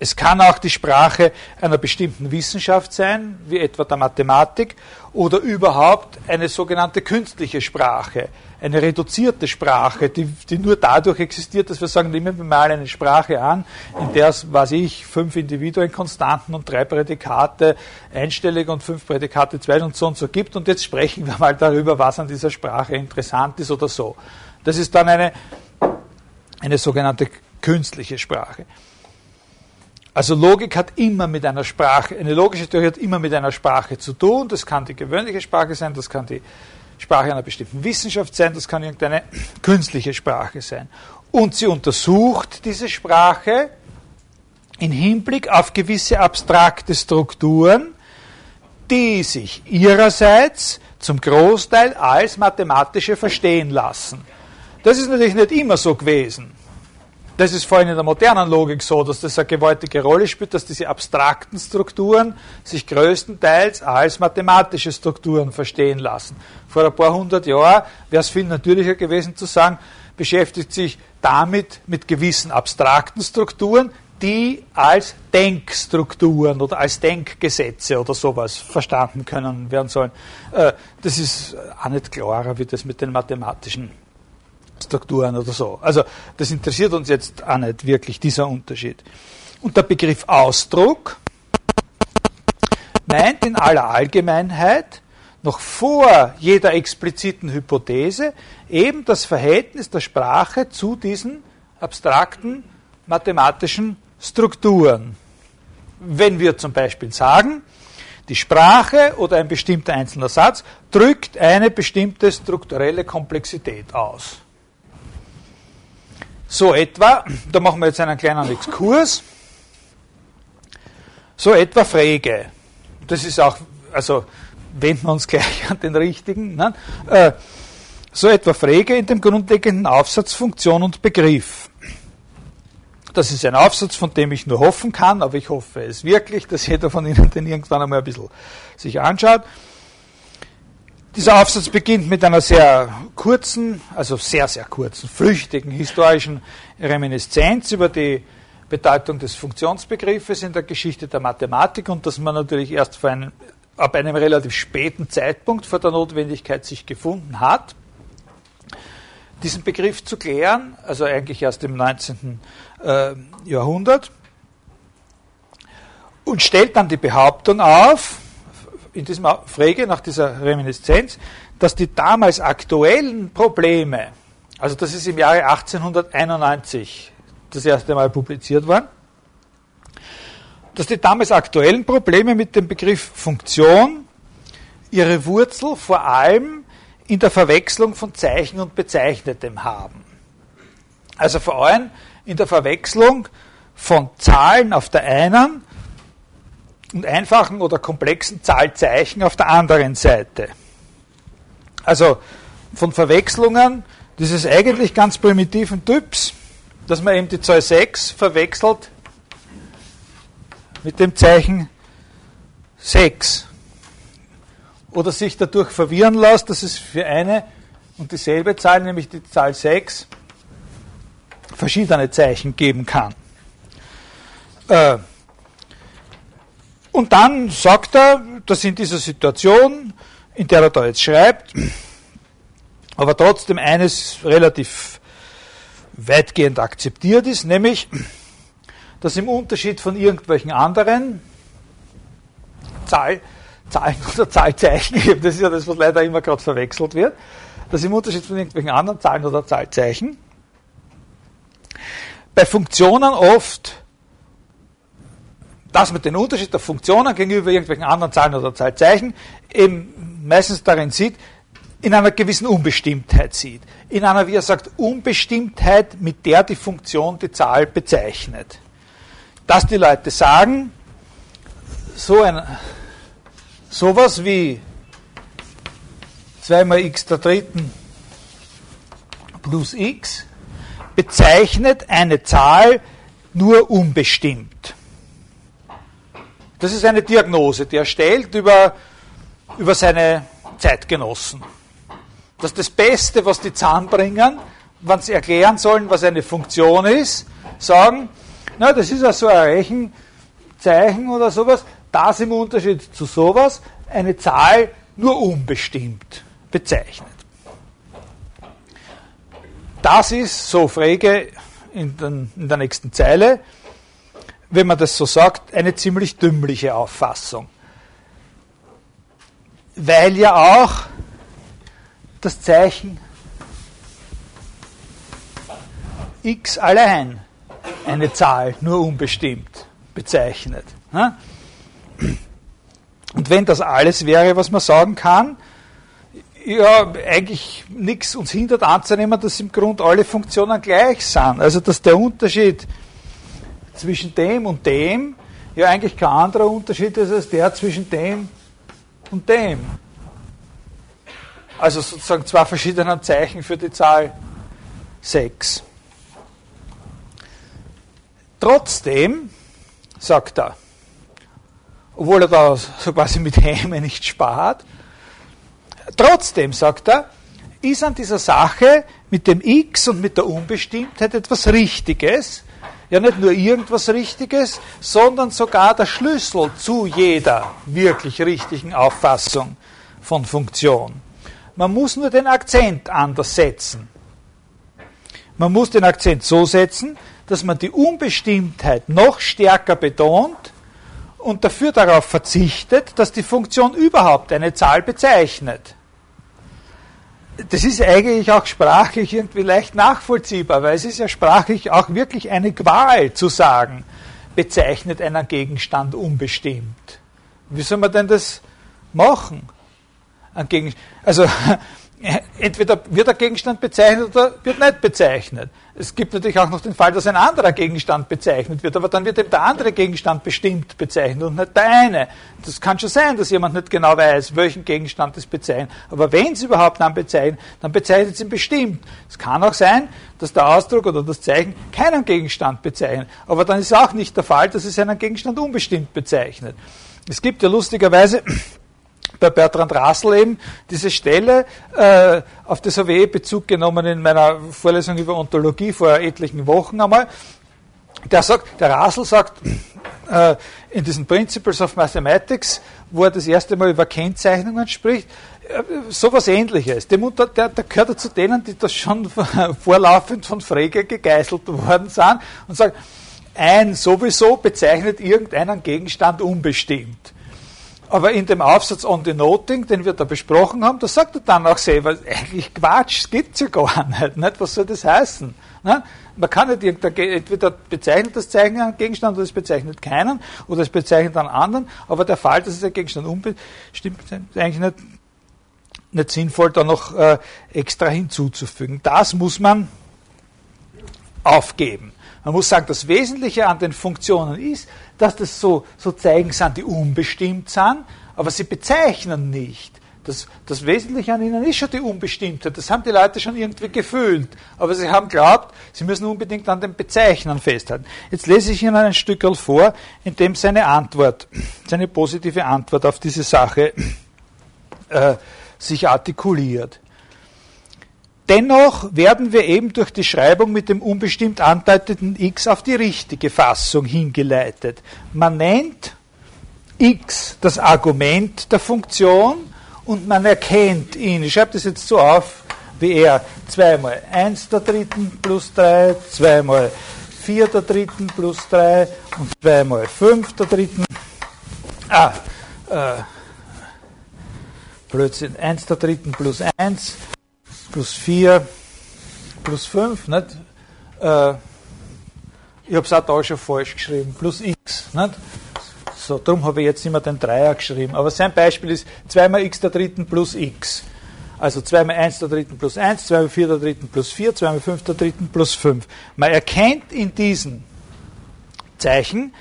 Es kann auch die Sprache einer bestimmten Wissenschaft sein, wie etwa der Mathematik, oder überhaupt eine sogenannte künstliche Sprache, eine reduzierte Sprache, die, die nur dadurch existiert, dass wir sagen, nehmen wir mal eine Sprache an, in der es, weiß ich, fünf Individuen, Konstanten und drei Prädikate, einstellige und fünf Prädikate, zwei und so und so gibt, und jetzt sprechen wir mal darüber, was an dieser Sprache interessant ist oder so. Das ist dann eine, eine sogenannte künstliche Sprache. Also Logik hat immer mit einer Sprache, eine logische Theorie hat immer mit einer Sprache zu tun. Das kann die gewöhnliche Sprache sein, das kann die Sprache einer bestimmten Wissenschaft sein, das kann irgendeine künstliche Sprache sein. Und sie untersucht diese Sprache im Hinblick auf gewisse abstrakte Strukturen, die sich ihrerseits zum Großteil als mathematische verstehen lassen. Das ist natürlich nicht immer so gewesen. Das ist vor allem in der modernen Logik so, dass das eine gewaltige Rolle spielt, dass diese abstrakten Strukturen sich größtenteils als mathematische Strukturen verstehen lassen. Vor ein paar hundert Jahren wäre es viel natürlicher gewesen zu sagen, beschäftigt sich damit mit gewissen abstrakten Strukturen, die als Denkstrukturen oder als Denkgesetze oder sowas verstanden können werden sollen. Das ist auch nicht klarer, wie das mit den mathematischen Strukturen oder so. Also das interessiert uns jetzt auch nicht wirklich, dieser Unterschied. Und der Begriff Ausdruck meint in aller Allgemeinheit noch vor jeder expliziten Hypothese eben das Verhältnis der Sprache zu diesen abstrakten mathematischen Strukturen. Wenn wir zum Beispiel sagen, die Sprache oder ein bestimmter einzelner Satz drückt eine bestimmte strukturelle Komplexität aus. So etwa, da machen wir jetzt einen kleinen Exkurs, so etwa Frege. Das ist auch, also wenden wir uns gleich an den richtigen, ne? Äh, so etwa Frege in dem grundlegenden Aufsatz Funktion und Begriff. Das ist ein Aufsatz, von dem ich nur hoffen kann, aber ich hoffe es wirklich, dass jeder von Ihnen den irgendwann einmal ein bisschen sich anschaut. Dieser Aufsatz beginnt mit einer sehr kurzen, also sehr, sehr kurzen, flüchtigen historischen Reminiszenz über die Bedeutung des Funktionsbegriffes in der Geschichte der Mathematik und dass man natürlich erst vor einem, ab einem relativ späten Zeitpunkt vor der Notwendigkeit sich gefunden hat, diesen Begriff zu klären, also eigentlich erst im neunzehnten Jahrhundert, und stellt dann die Behauptung auf, in diesem Frege, nach dieser Reminiszenz, dass die damals aktuellen Probleme, also das ist im Jahre achtzehnhunderteinundneunzig das erste Mal publiziert worden, dass die damals aktuellen Probleme mit dem Begriff Funktion ihre Wurzel vor allem in der Verwechslung von Zeichen und Bezeichnetem haben. Also vor allem in der Verwechslung von Zahlen auf der einen und einfachen oder komplexen Zahlzeichen auf der anderen Seite. Also von Verwechslungen dieses eigentlich ganz primitiven Typs, dass man eben die Zahl sechs verwechselt mit dem Zeichen sechs. Oder sich dadurch verwirren lässt, dass es für eine und dieselbe Zahl, nämlich die Zahl sechs, verschiedene Zeichen geben kann. Äh, und dann sagt er, dass in dieser Situation, in der er da jetzt schreibt, aber trotzdem eines relativ weitgehend akzeptiert ist, nämlich, dass im Unterschied von irgendwelchen anderen Zahl, Zahlen oder Zahlzeichen, das ist ja das, was leider immer gerade verwechselt wird, dass im Unterschied von irgendwelchen anderen Zahlen oder Zahlzeichen bei Funktionen oft das mit dem Unterschied der Funktionen gegenüber irgendwelchen anderen Zahlen oder Zahlzeichen eben meistens darin sieht, in einer gewissen Unbestimmtheit sieht. In einer, wie er sagt, Unbestimmtheit, mit der die Funktion die Zahl bezeichnet. Dass die Leute sagen, so ein, sowas wie zwei mal x der dritten plus x bezeichnet eine Zahl nur unbestimmt. Das ist eine Diagnose, die er stellt über, über seine Zeitgenossen. Dass das Beste, was die Zahnbringern, wenn sie erklären sollen, was eine Funktion ist, sagen, na, das ist ja so ein Rechenzeichen oder sowas, das im Unterschied zu sowas eine Zahl nur unbestimmt bezeichnet. Das ist, so Frege in, den, in der nächsten Zeile, wenn man das so sagt, eine ziemlich dümmliche Auffassung. Weil ja auch das Zeichen x allein eine Zahl nur unbestimmt bezeichnet. Und wenn das alles wäre, was man sagen kann, ja, eigentlich nichts uns hindert anzunehmen, dass im Grunde alle Funktionen gleich sind. Also dass der Unterschied zwischen dem und dem ja eigentlich kein anderer Unterschied ist als der zwischen dem und dem. Also sozusagen zwei verschiedene Zeichen für die Zahl sechs. Trotzdem, sagt er, obwohl er da so quasi mit Häme nicht spart, trotzdem, sagt er, ist an dieser Sache mit dem X und mit der Unbestimmtheit etwas Richtiges, ja nicht nur irgendwas Richtiges, sondern sogar der Schlüssel zu jeder wirklich richtigen Auffassung von Funktion. Man muss nur den Akzent anders setzen. Man muss den Akzent so setzen, dass man die Unbestimmtheit noch stärker betont und dafür darauf verzichtet, dass die Funktion überhaupt eine Zahl bezeichnet. Das ist eigentlich auch sprachlich irgendwie leicht nachvollziehbar, weil es ist ja sprachlich auch wirklich eine Qual zu sagen, bezeichnet einen Gegenstand unbestimmt. Wie soll man denn das machen? Also entweder wird ein Gegenstand bezeichnet oder wird nicht bezeichnet. Es gibt natürlich auch noch den Fall, dass ein anderer Gegenstand bezeichnet wird, aber dann wird eben der andere Gegenstand bestimmt bezeichnet und nicht der eine. Das kann schon sein, dass jemand nicht genau weiß, welchen Gegenstand es bezeichnet. Aber wenn es überhaupt dann bezeichnet, dann bezeichnet es ihn bestimmt. Es kann auch sein, dass der Ausdruck oder das Zeichen keinen Gegenstand bezeichnet. Aber dann ist auch nicht der Fall, dass es einen Gegenstand unbestimmt bezeichnet. Es gibt ja lustigerweise bei Bertrand Russell eben diese Stelle, äh, auf das habe ich eh Bezug genommen in meiner Vorlesung über Ontologie vor etlichen Wochen einmal. Der sagt, der Russell sagt äh, in diesen Principles of Mathematics, wo er das erste Mal über Kennzeichnungen spricht, äh, sowas Ähnliches. Dem unter, der, der gehört ja zu denen, die das schon vorlaufend von Frege gegeißelt worden sind und sagt, ein sowieso bezeichnet irgendeinen Gegenstand unbestimmt. Aber in dem Aufsatz On Denoting, den wir da besprochen haben, da sagt er dann auch selber, eigentlich Quatsch, das gibt es ja gar nicht, nicht. Was soll das heißen? Ne? Man kann nicht irgendein, entweder bezeichnet das Zeichen einen Gegenstand oder es bezeichnet keinen oder es bezeichnet einen anderen, aber der Fall, dass es ein Gegenstand unbestimmt ist, ist eigentlich nicht, nicht sinnvoll, da noch äh, extra hinzuzufügen. Das muss man aufgeben. Man muss sagen, das Wesentliche an den Funktionen ist, dass das so, so Zeichen sind, die unbestimmt sind, aber sie bezeichnen nicht. Das, das Wesentliche an ihnen ist schon die Unbestimmtheit. Das haben die Leute schon irgendwie gefühlt. Aber sie haben geglaubt, sie müssen unbedingt an den Bezeichnern festhalten. Jetzt lese ich Ihnen ein Stückerl vor, in dem seine Antwort, seine positive Antwort auf diese Sache äh, sich artikuliert. Dennoch werden wir eben durch die Schreibung mit dem unbestimmt andeuteten X auf die richtige Fassung hingeleitet. Man nennt X das Argument der Funktion, und man erkennt ihn. Ich schreibe das jetzt so auf, wie er. zwei mal eins der dritten plus drei, zwei mal vier der dritten plus drei und zwei mal fünf der dritten. Ah, äh, Blödsinn. eins der dritten plus eins plus vier plus fünf. Nicht? Äh, ich habe es auch da schon falsch geschrieben. Plus x. Nicht? So, darum habe ich jetzt immer den Dreier geschrieben. Aber sein Beispiel ist zwei mal x der dritten plus x. Also zwei mal eins der dritten plus eins, zwei mal vier der dritten plus vier, zwei mal fünf der dritten plus fünf. Man erkennt in diesen Zeichen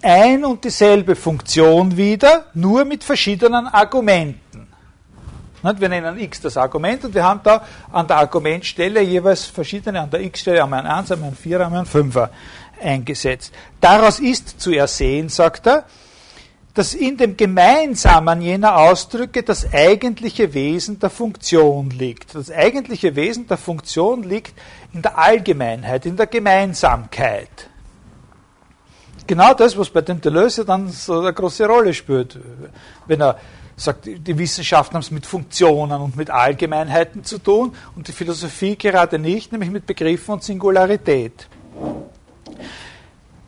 ein und dieselbe Funktion wieder, nur mit verschiedenen Argumenten. Wir nennen x das Argument und wir haben da an der Argumentstelle jeweils verschiedene, an der x-Stelle einmal ein eins, einmal ein vier, einmal ein fünfer eingesetzt. Daraus ist zu ersehen, sagt er, dass in dem Gemeinsamen jener Ausdrücke das eigentliche Wesen der Funktion liegt. Das eigentliche Wesen der Funktion liegt in der Allgemeinheit, in der Gemeinsamkeit. Genau das, was bei dem Deleuze dann so eine große Rolle spielt, wenn er sagt, die Wissenschaften haben es mit Funktionen und mit Allgemeinheiten zu tun und die Philosophie gerade nicht, nämlich mit Begriffen und Singularität.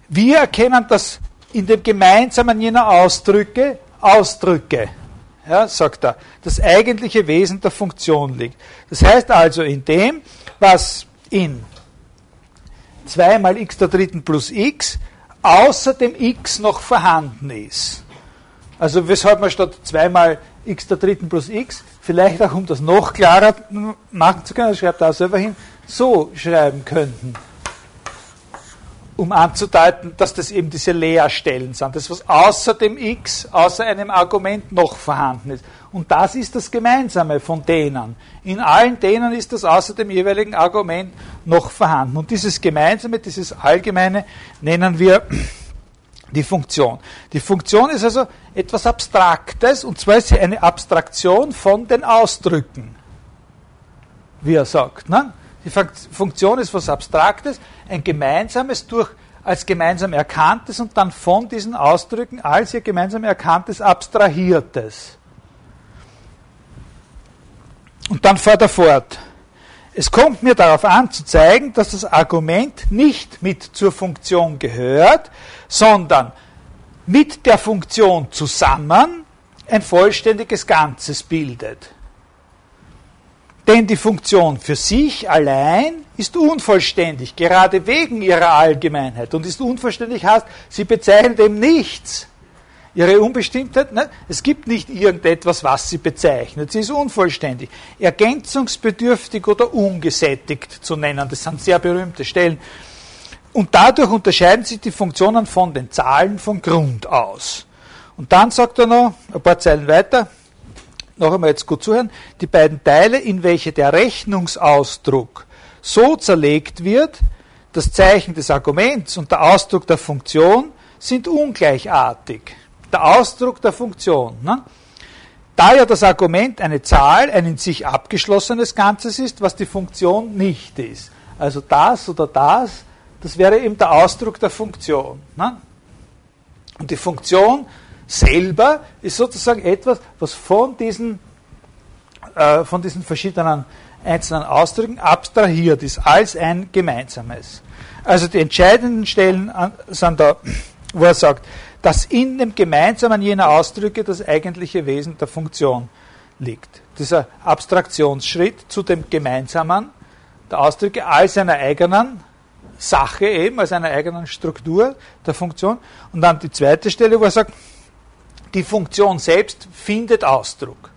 Wir erkennen, dass in dem Gemeinsamen jener Ausdrücke, Ausdrücke, ja, sagt er, das eigentliche Wesen der Funktion liegt. Das heißt also, in dem, was in zwei mal x der dritten plus x außer dem x noch vorhanden ist. Also weshalb man statt zwei mal x der dritten plus x, vielleicht auch um das noch klarer machen zu können, das schreibt er auch selber hin, so schreiben könnten. Um anzudeuten, dass das eben diese Leerstellen sind. Das, was außer dem X, außer einem Argument noch vorhanden ist. Und das ist das Gemeinsame von denen. In allen denen ist das außer dem jeweiligen Argument noch vorhanden. Und dieses Gemeinsame, dieses Allgemeine nennen wir die Funktion. Die Funktion ist also etwas Abstraktes, und zwar ist sie eine Abstraktion von den Ausdrücken, wie er sagt, ne? Die Funktion ist was Abstraktes, ein gemeinsames, durch als gemeinsam erkanntes und dann von diesen Ausdrücken als ihr gemeinsam erkanntes, abstrahiertes. Und dann fährt er fort. Es kommt mir darauf an, zu zeigen, dass das Argument nicht mit zur Funktion gehört, sondern mit der Funktion zusammen ein vollständiges Ganzes bildet. Denn die Funktion für sich allein ist unvollständig, gerade wegen ihrer Allgemeinheit. Und ist unvollständig heißt, sie bezeichnet eben nichts. Ihre Unbestimmtheit, ne? Es gibt nicht irgendetwas, was sie bezeichnet. Sie ist unvollständig. Ergänzungsbedürftig oder ungesättigt zu nennen, das sind sehr berühmte Stellen. Und dadurch unterscheiden sich die Funktionen von den Zahlen von Grund aus. Und dann sagt er noch, ein paar Zeilen weiter, noch einmal jetzt gut zuhören, die beiden Teile, in welche der Rechnungsausdruck so zerlegt wird, das Zeichen des Arguments und der Ausdruck der Funktion sind ungleichartig. Der Ausdruck der Funktion. Ne? Da ja das Argument eine Zahl, ein in sich abgeschlossenes Ganzes ist, was die Funktion nicht ist. Also das oder das, das wäre eben der Ausdruck der Funktion. Ne? Und die Funktion selber ist sozusagen etwas, was von diesen, äh, von diesen verschiedenen einzelnen Ausdrücken abstrahiert ist, als ein gemeinsames. Also die entscheidenden Stellen an, sind da, wo er sagt, dass in dem Gemeinsamen jener Ausdrücke das eigentliche Wesen der Funktion liegt. Dieser Abstraktionsschritt zu dem Gemeinsamen der Ausdrücke als einer eigenen Sache eben, als einer eigenen Struktur der Funktion. Und dann die zweite Stelle, wo er sagt, die Funktion selbst findet Ausdruck.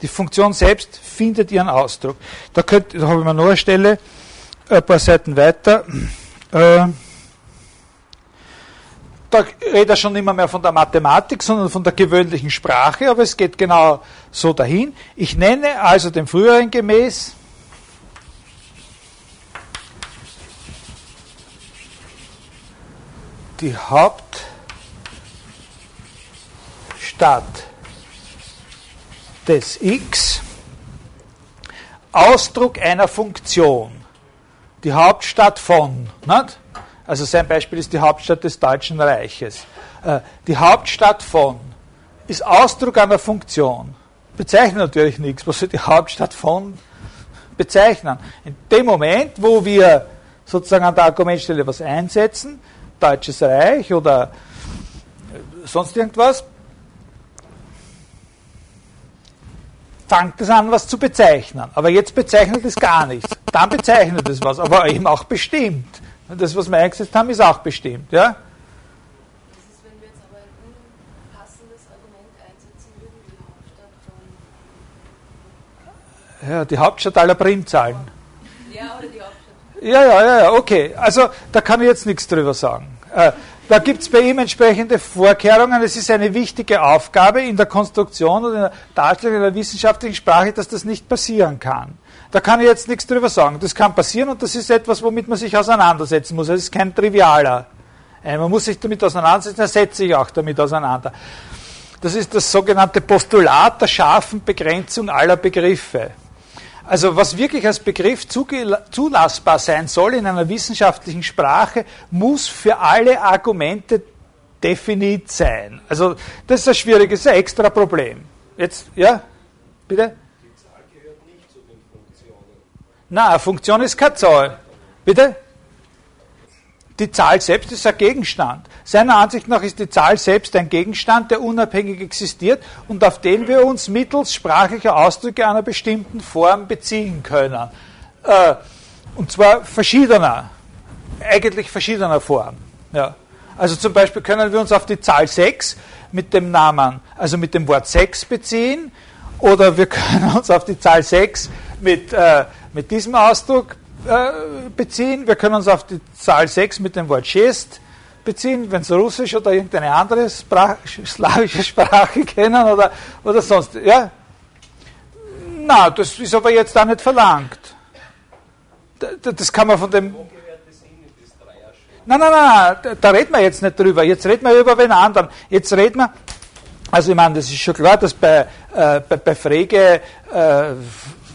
Die Funktion selbst findet ihren Ausdruck. Da, könnt, da habe ich mir noch eine Stelle, ein paar Seiten weiter. Äh, da redet er schon nicht mehr von der Mathematik, sondern von der gewöhnlichen Sprache, aber es geht genau so dahin. Ich nenne also dem früheren gemäß die Hauptstadt des X Ausdruck einer Funktion. Die Hauptstadt von, nicht? Also sein Beispiel ist die Hauptstadt des Deutschen Reiches. Die Hauptstadt von ist Ausdruck einer Funktion. Bezeichnet natürlich nichts, was soll die Hauptstadt von bezeichnen? In dem Moment, wo wir sozusagen an der Argumentstelle was einsetzen, Deutsches Reich oder sonst irgendwas, fängt es an, was zu bezeichnen. Aber jetzt bezeichnet es gar nichts. Dann bezeichnet es was, aber eben auch bestimmt. Das, was wir eingesetzt haben, ist auch bestimmt. Ja? Das ist, wenn wir jetzt aber ein unpassendes Argument einsetzen würden, die Hauptstadt von... Ja, die Hauptstadt aller Primzahlen. Ja, oder die Hauptstadt. Ja, ja, ja, ja, okay. Also, da kann ich jetzt nichts drüber sagen. Äh, da gibt es bei ihm entsprechende Vorkehrungen. Es ist eine wichtige Aufgabe in der Konstruktion oder in der Darstellung in der wissenschaftlichen Sprache, dass das nicht passieren kann. Da kann ich jetzt nichts drüber sagen. Das kann passieren und das ist etwas, womit man sich auseinandersetzen muss. Es ist kein trivialer. Man muss sich damit auseinandersetzen, dann setzt sich auch damit auseinander. Das ist das sogenannte Postulat der scharfen Begrenzung aller Begriffe. Also was wirklich als Begriff zulassbar sein soll in einer wissenschaftlichen Sprache, muss für alle Argumente definit sein. Also das ist ein schwieriges, ein extra Problem. Jetzt, ja, bitte? Nein, eine Funktion ist keine Zahl. Bitte? Die Zahl selbst ist ein Gegenstand. Seiner Ansicht nach ist die Zahl selbst ein Gegenstand, der unabhängig existiert und auf den wir uns mittels sprachlicher Ausdrücke einer bestimmten Form beziehen können. Äh, und zwar verschiedener, eigentlich verschiedener Form. Ja. Also zum Beispiel können wir uns auf die Zahl sechs mit dem Namen, also mit dem Wort sechs beziehen, oder wir können uns auf die Zahl sechs mit... Äh, mit diesem Ausdruck äh, beziehen. Wir können uns auf die Zahl sechs mit dem Wort Schest beziehen, wenn es Russisch oder irgendeine andere Sprach, slawische Sprache kennen oder, oder sonst. Ja? Na, das ist aber jetzt da nicht verlangt. Das, das kann man von dem... Nein, nein, nein, da, da reden wir jetzt nicht drüber. Jetzt reden wir über wen anderen. Jetzt reden wir... Also ich meine, das ist schon klar, dass bei, äh, bei, bei Frege... Äh,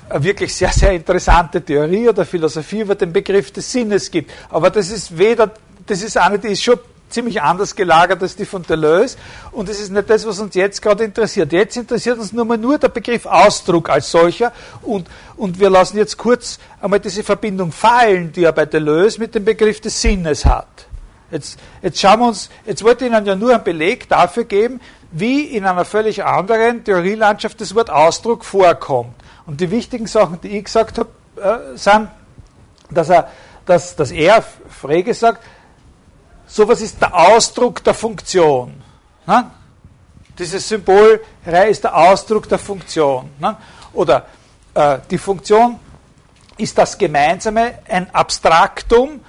eine wirklich sehr, sehr interessante Theorie oder Philosophie über den Begriff des Sinnes gibt. Aber das ist weder, das ist eine, die ist schon ziemlich anders gelagert als die von Deleuze und das ist nicht das, was uns jetzt gerade interessiert. Jetzt interessiert uns nur mal nur der Begriff Ausdruck als solcher und, und wir lassen jetzt kurz einmal diese Verbindung fallen, die er bei Deleuze mit dem Begriff des Sinnes hat. Jetzt, jetzt schauen wir uns, jetzt wollte ich Ihnen ja nur einen Beleg dafür geben, wie in einer völlig anderen Theorielandschaft das Wort Ausdruck vorkommt. Und die wichtigen Sachen, die ich gesagt habe, äh, sind, dass er, dass, dass er, Frege sagt, sowas ist der Ausdruck der Funktion. Ne? Dieses Symbolreihe ist der Ausdruck der Funktion. Ne? Oder äh, die Funktion ist das Gemeinsame, ein Abstraktum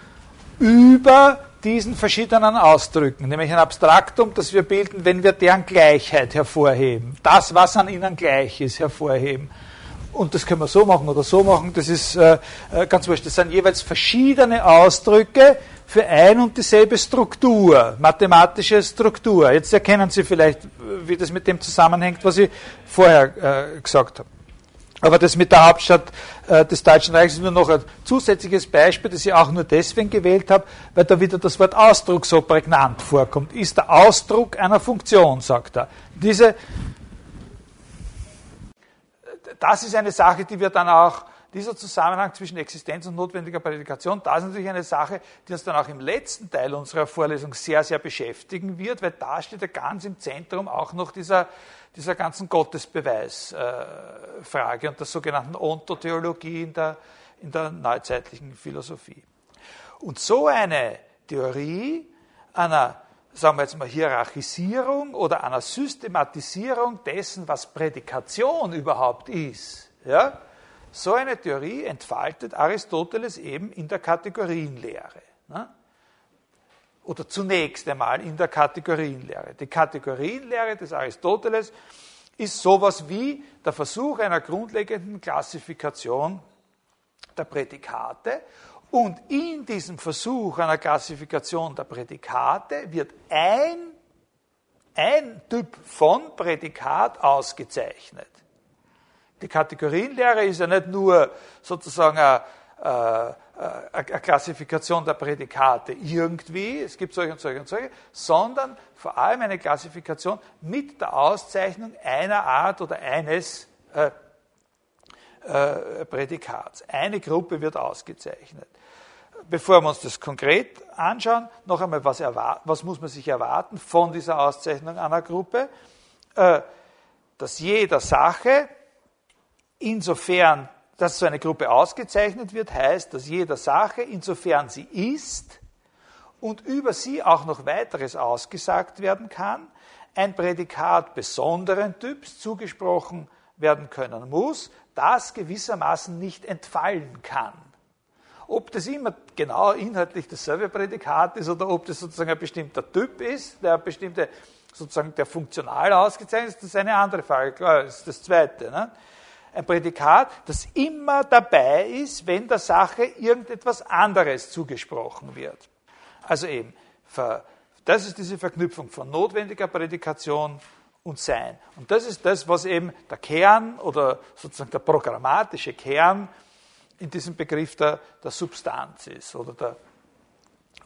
über diesen verschiedenen Ausdrücken, nämlich ein Abstraktum, das wir bilden, wenn wir deren Gleichheit hervorheben. Das, was an ihnen gleich ist, hervorheben. Und das können wir so machen oder so machen, das ist äh, ganz wurscht. Das sind jeweils verschiedene Ausdrücke für ein und dieselbe Struktur, mathematische Struktur. Jetzt erkennen Sie vielleicht, wie das mit dem zusammenhängt, was ich vorher äh, gesagt habe. Aber das mit der Hauptstadt äh, des Deutschen Reichs ist nur noch ein zusätzliches Beispiel, das ich auch nur deswegen gewählt habe, weil da wieder das Wort Ausdruck so prägnant vorkommt. Ist der Ausdruck einer Funktion, sagt er. Diese... Das ist eine Sache, die wir dann auch, dieser Zusammenhang zwischen Existenz und notwendiger Prädikation, das ist natürlich eine Sache, die uns dann auch im letzten Teil unserer Vorlesung sehr, sehr beschäftigen wird, weil da steht ja ganz im Zentrum auch noch dieser, dieser ganzen Gottesbeweisfrage äh, und der sogenannten Ontotheologie in der, in der neuzeitlichen Philosophie. Und so eine Theorie einer, sagen wir jetzt mal, Hierarchisierung oder einer Systematisierung dessen, was Prädikation überhaupt ist. Ja? So eine Theorie entfaltet Aristoteles eben in der Kategorienlehre. Ne? oder zunächst einmal in der Kategorienlehre. Die Kategorienlehre des Aristoteles ist sowas wie der Versuch einer grundlegenden Klassifikation der Prädikate. Und in diesem Versuch einer Klassifikation der Prädikate wird ein, ein Typ von Prädikat ausgezeichnet. Die Kategorienlehre ist ja nicht nur sozusagen eine, eine Klassifikation der Prädikate irgendwie, es gibt solche und solche und solche, sondern vor allem eine Klassifikation mit der Auszeichnung einer Art oder eines äh, äh, Prädikats. Eine Gruppe wird ausgezeichnet. Bevor wir uns das konkret anschauen, noch einmal, was, was muss man sich erwarten von dieser Auszeichnung einer Gruppe? Äh, dass jeder Sache, insofern, dass so eine Gruppe ausgezeichnet wird, heißt, dass jeder Sache, insofern sie ist und über sie auch noch weiteres ausgesagt werden kann, ein Prädikat besonderen Typs zugesprochen werden können muss, das gewissermaßen nicht entfallen kann. Ob das immer genau inhaltlich dasselbe Prädikat ist oder ob das sozusagen ein bestimmter Typ ist, der bestimmte, sozusagen der funktional ausgezeichnet ist, das ist eine andere Frage, klar, das ist das Zweite, ne? Ein Prädikat, das immer dabei ist, wenn der Sache irgendetwas anderes zugesprochen wird. Also eben, das ist diese Verknüpfung von notwendiger Prädikation und Sein. Und das ist das, was eben der Kern oder sozusagen der programmatische Kern in diesem Begriff der, der Substanz ist oder der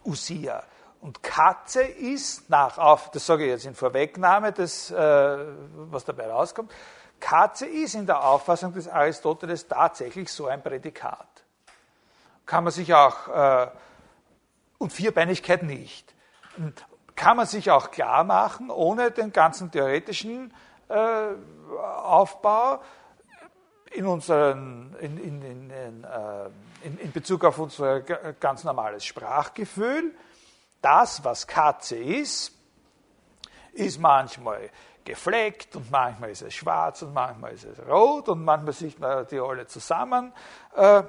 Usia. Und Katze ist nach auf, das sage ich jetzt in Vorwegnahme, das, was dabei rauskommt, Katze ist in der Auffassung des Aristoteles tatsächlich so ein Prädikat. Kann man sich auch, äh, und Vierbeinigkeit nicht, kann man sich auch klar machen, ohne den ganzen theoretischen äh, Aufbau in, unseren, in, in, in, in, äh, in, in Bezug auf unser ganz normales Sprachgefühl. Das, was Katze ist, ist manchmal gefleckt und manchmal ist es schwarz und manchmal ist es rot und manchmal sieht man die alle zusammen äh,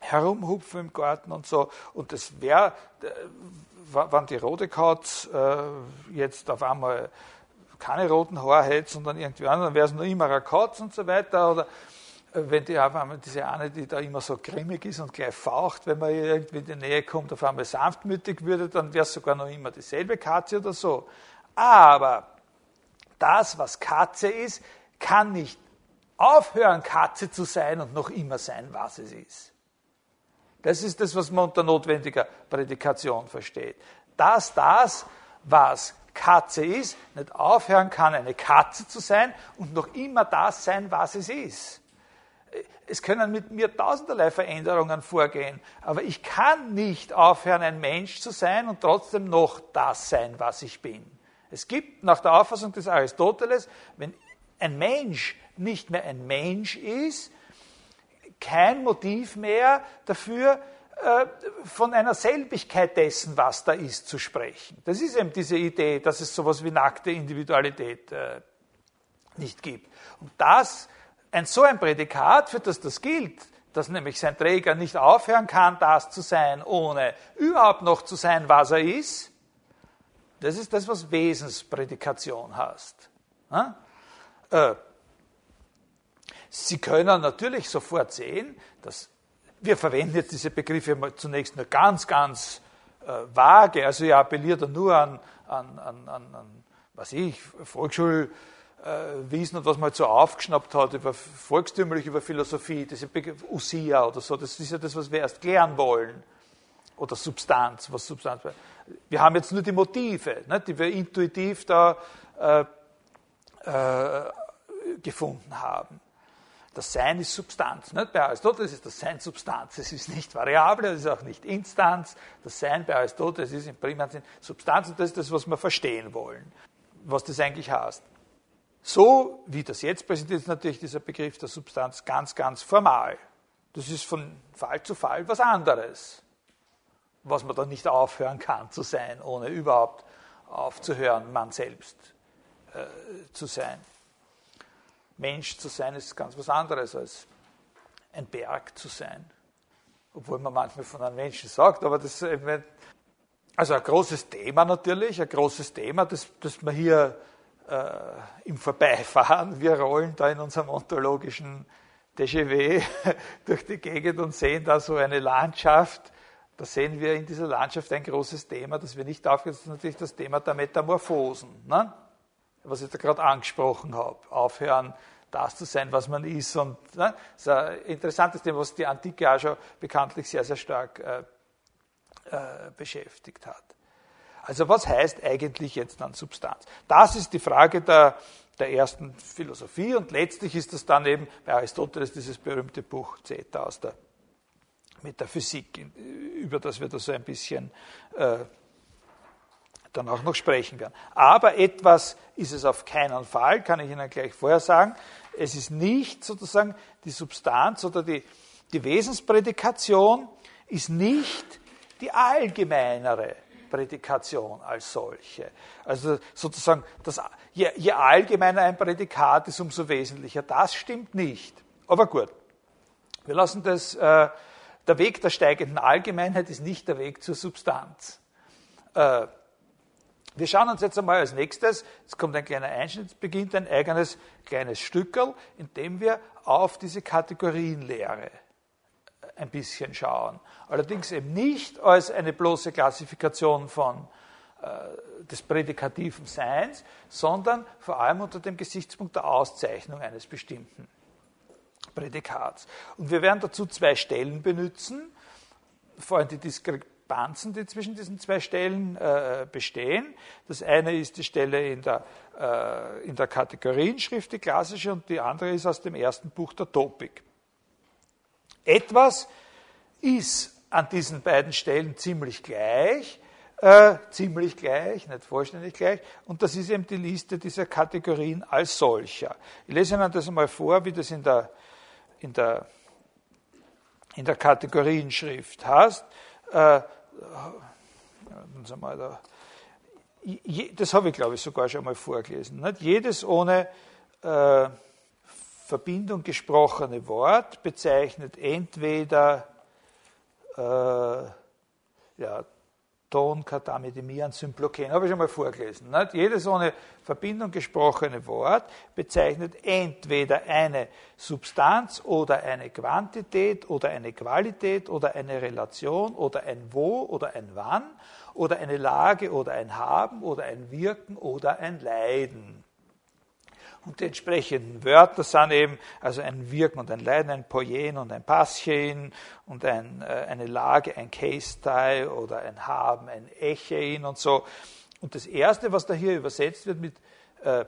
herumhupfen im Garten und so. Und das wäre, äh, wenn die rote Katz äh, jetzt auf einmal keine roten Haare hätte, sondern irgendwie anderen, dann wäre es nur immer eine Katz und so weiter. Oder wenn die auf einmal diese eine, die da immer so grimmig ist und gleich faucht, wenn man irgendwie in die Nähe kommt, auf einmal sanftmütig würde, dann wäre es sogar noch immer dieselbe Katze oder so. Aber das, was Katze ist, kann nicht aufhören, Katze zu sein und noch immer sein, was es ist. Das ist das, was man unter notwendiger Prädikation versteht. Dass das, was Katze ist, nicht aufhören kann, eine Katze zu sein und noch immer das sein, was es ist. Es können mit mir tausenderlei Veränderungen vorgehen, aber ich kann nicht aufhören, ein Mensch zu sein und trotzdem noch das sein, was ich bin. Es gibt nach der Auffassung des Aristoteles, wenn ein Mensch nicht mehr ein Mensch ist, kein Motiv mehr dafür, von einer Selbigkeit dessen, was da ist, zu sprechen. Das ist eben diese Idee, dass es sowas wie nackte Individualität nicht gibt. Und das, ein, so ein Prädikat, für das das gilt, dass nämlich sein Träger nicht aufhören kann, das zu sein, ohne überhaupt noch zu sein, was er ist, das ist das, was Wesensprädikation heißt. Sie können natürlich sofort sehen, dass wir verwenden jetzt diese Begriffe zunächst nur ganz, ganz vage. Also ich appelliere nur an, an, an, an was ich, Volksschulwissen und was man halt so aufgeschnappt hat, über volkstümlich, über Philosophie, diese Begriffe, Usia oder so, das ist ja das, was wir erst klären wollen. Oder Substanz, was Substanz war. Wir haben jetzt nur die Motive, ne, die wir intuitiv da äh, äh, gefunden haben. Das Sein ist Substanz. Ne? Bei Aristoteles ist das Sein Substanz. Es ist nicht Variable, es ist auch nicht Instanz. Das Sein bei Aristoteles ist im primären Sinn Substanz und das ist das, was wir verstehen wollen, was das eigentlich heißt. So wie das jetzt präsentiert ist natürlich dieser Begriff der Substanz ganz, ganz formal. Das ist von Fall zu Fall was anderes, was man dann nicht aufhören kann zu sein, ohne überhaupt aufzuhören, man selbst äh, zu sein. Mensch zu sein ist ganz was anderes als ein Berg zu sein. Obwohl man manchmal von einem Menschen sagt, aber das, Also ein großes Thema natürlich, ein großes Thema, das, das wir hier äh, im Vorbeifahren, wir rollen da in unserem ontologischen Déjà-vu durch die Gegend und sehen da so eine Landschaft. Da sehen wir in dieser Landschaft ein großes Thema, das wir nicht aufgeben, das ist natürlich das Thema der Metamorphosen, ne? Was ich da gerade angesprochen habe. Aufhören, das zu sein, was man ist. Und, ne? Das ist ein interessantes Thema, was die Antike auch schon bekanntlich sehr, sehr stark äh, äh, beschäftigt hat. Also was heißt eigentlich jetzt dann Substanz? Das ist die Frage der, der ersten Philosophie und letztlich ist das dann eben bei Aristoteles dieses berühmte Buch Zeta aus der Metaphysik, über das wir da so ein bisschen äh, dann auch noch sprechen werden. Aber etwas ist es auf keinen Fall, kann ich Ihnen gleich vorher sagen. Es ist nicht sozusagen die Substanz oder die, die Wesensprädikation ist nicht die allgemeinere Prädikation als solche. Also sozusagen, das, je, je allgemeiner ein Prädikat ist, umso wesentlicher. Das stimmt nicht. Aber gut, wir lassen das... Äh, Der Weg der steigenden Allgemeinheit ist nicht der Weg zur Substanz. Äh, wir schauen uns jetzt einmal als nächstes, es kommt ein kleiner Einschnitt, es beginnt ein eigenes kleines Stückerl, in dem wir auf diese Kategorienlehre ein bisschen schauen. Allerdings eben nicht als eine bloße Klassifikation von, äh, des prädikativen Seins, sondern vor allem unter dem Gesichtspunkt der Auszeichnung eines bestimmten Prädikats. Und wir werden dazu zwei Stellen benutzen, vor allem die Diskrepanzen, die zwischen diesen zwei Stellen äh, bestehen. Das eine ist die Stelle in der, äh, in der Kategorienschrift, die klassische, und die andere ist aus dem ersten Buch der Topik. Etwas ist an diesen beiden Stellen ziemlich gleich, äh, ziemlich gleich, nicht vollständig gleich, und das ist eben die Liste dieser Kategorien als solcher. Ich lese Ihnen das einmal vor, wie das in der In der, in der Kategorienschrift hast, äh, das habe ich glaube ich sogar schon mal vorgelesen, nicht? Jedes ohne äh, Verbindung gesprochene Wort bezeichnet entweder äh, ja, Ton, Katamidemian, Symploken, habe ich schon mal vorgelesen, nicht? Jedes ohne Verbindung gesprochene Wort bezeichnet entweder eine Substanz oder eine Quantität oder eine Qualität oder eine Relation oder ein Wo oder ein Wann oder eine Lage oder ein Haben oder ein Wirken oder ein Leiden. Und die entsprechenden Wörter sind eben also ein Wirken und ein Leiden, ein Poien und ein Passchen und ein, äh, eine Lage, ein Case-Teil oder ein Haben, ein Echein und so. Und das Erste, was da hier übersetzt wird mit, äh,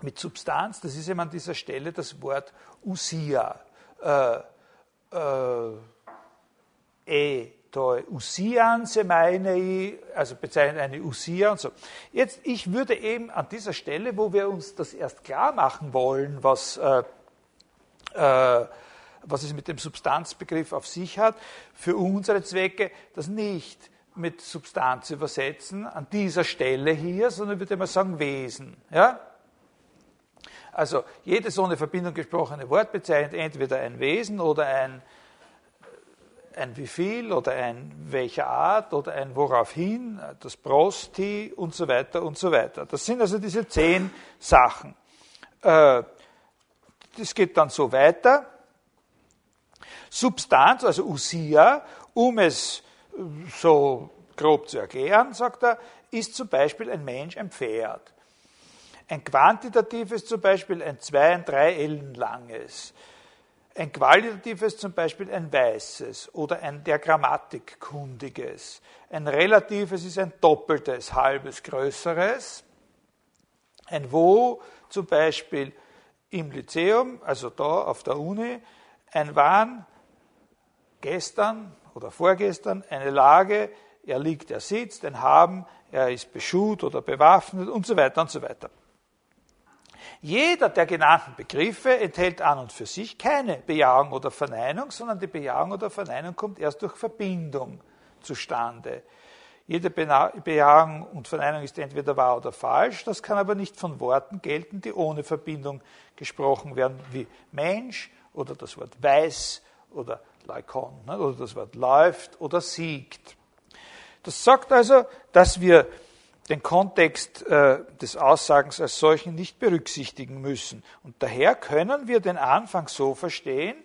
mit Substanz, das ist eben an dieser Stelle das Wort Usia. Äh, äh, e, toi, Usian, se meine, also bezeichnet eine Usia und so. Jetzt, ich würde eben an dieser Stelle, wo wir uns das erst klar machen wollen, was, äh, äh, was es mit dem Substanzbegriff auf sich hat, für unsere Zwecke das nicht mit Substanz übersetzen, an dieser Stelle hier, sondern würde man sagen Wesen. Ja? Also jedes ohne Verbindung gesprochene Wort bezeichnet entweder ein Wesen oder ein, ein wie viel oder ein welcher Art oder ein woraufhin, das Prosti und so weiter und so weiter. Das sind also diese zehn Sachen. Äh, das geht dann so weiter. Substanz, also Usia, um es so grob zu erklären, sagt er, ist zum Beispiel ein Mensch ein Pferd. Ein quantitatives zum Beispiel ein zwei, ein drei Ellen langes. Ein qualitatives zum Beispiel ein weißes oder ein der Grammatik kundiges. Ein relatives ist ein doppeltes, halbes, größeres. Ein Wo zum Beispiel im Lyzeum, also da auf der Uni. Ein Wann, gestern oder vorgestern, eine Lage, er liegt, er sitzt, ein Haben, er ist beschuht oder bewaffnet und so weiter und so weiter. Jeder der genannten Begriffe enthält an und für sich keine Bejahung oder Verneinung, sondern die Bejahung oder Verneinung kommt erst durch Verbindung zustande. Jede Bejahung und Verneinung ist entweder wahr oder falsch, das kann aber nicht von Worten gelten, die ohne Verbindung gesprochen werden, wie Mensch oder das Wort weiß oder Laikon, oder das Wort läuft oder siegt. Das sagt also, dass wir den Kontext äh, des Aussagens als solchen nicht berücksichtigen müssen. Und daher können wir den Anfang so verstehen,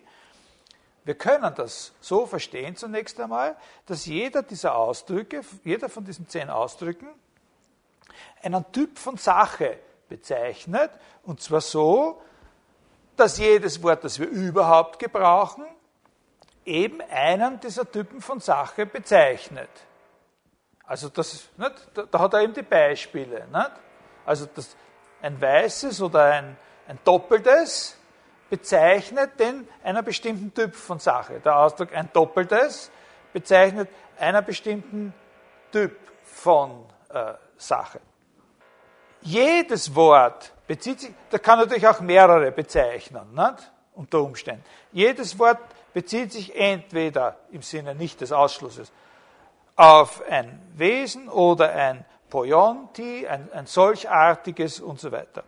wir können das so verstehen zunächst einmal, dass jeder dieser Ausdrücke, jeder von diesen zehn Ausdrücken einen Typ von Sache bezeichnet, und zwar so, dass jedes Wort, das wir überhaupt gebrauchen, eben einen dieser Typen von Sache bezeichnet. Also das, nicht? Da hat er eben die Beispiele. Nicht? Also das, ein weißes oder ein, ein doppeltes bezeichnet den einer bestimmten Typ von Sache. Der Ausdruck ein doppeltes bezeichnet einer bestimmten Typ von äh, Sache. Jedes Wort bezieht sich, da kann natürlich auch mehrere bezeichnen, nicht? Unter Umständen. Jedes Wort bezieht sich entweder im Sinne nicht des Ausschlusses auf ein Wesen oder ein Poionti, ein, ein solchartiges und so weiter.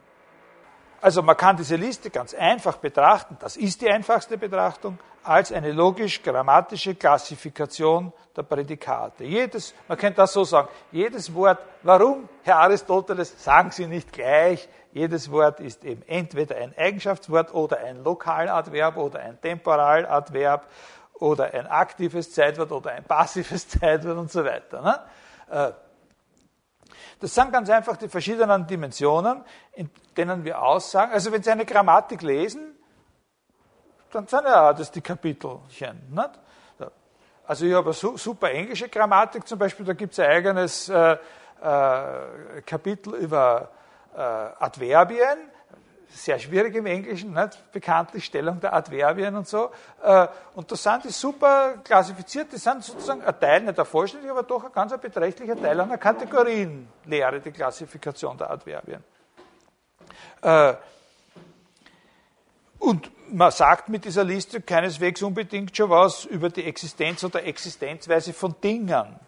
Also man kann diese Liste ganz einfach betrachten, das ist die einfachste Betrachtung, als eine logisch-grammatische Klassifikation der Prädikate. Jedes, man könnte das so sagen, jedes Wort, warum, Herr Aristoteles, sagen Sie nicht gleich, jedes Wort ist eben entweder ein Eigenschaftswort oder ein Lokaladverb oder ein Temporaladverb oder ein aktives Zeitwort oder ein passives Zeitwort und so weiter. Ne? Das sind ganz einfach die verschiedenen Dimensionen, in denen wir aussagen. Also wenn Sie eine Grammatik lesen, dann sind ja das die Kapitelchen. Nicht? Also ich habe eine super englische Grammatik zum Beispiel, da gibt es ein eigenes äh, äh, Kapitel über äh, Adverbien, sehr schwierig im Englischen, nicht? Bekanntlich Stellung der Adverbien und so. Und das sind die super klassifiziert, das sind sozusagen ein Teil, nicht ein vollständiger, aber doch ein ganz ein beträchtlicher Teil einer Kategorienlehre, die Klassifikation der Adverbien. Und man sagt mit dieser Liste keineswegs unbedingt schon was über die Existenz oder Existenzweise von Dingen.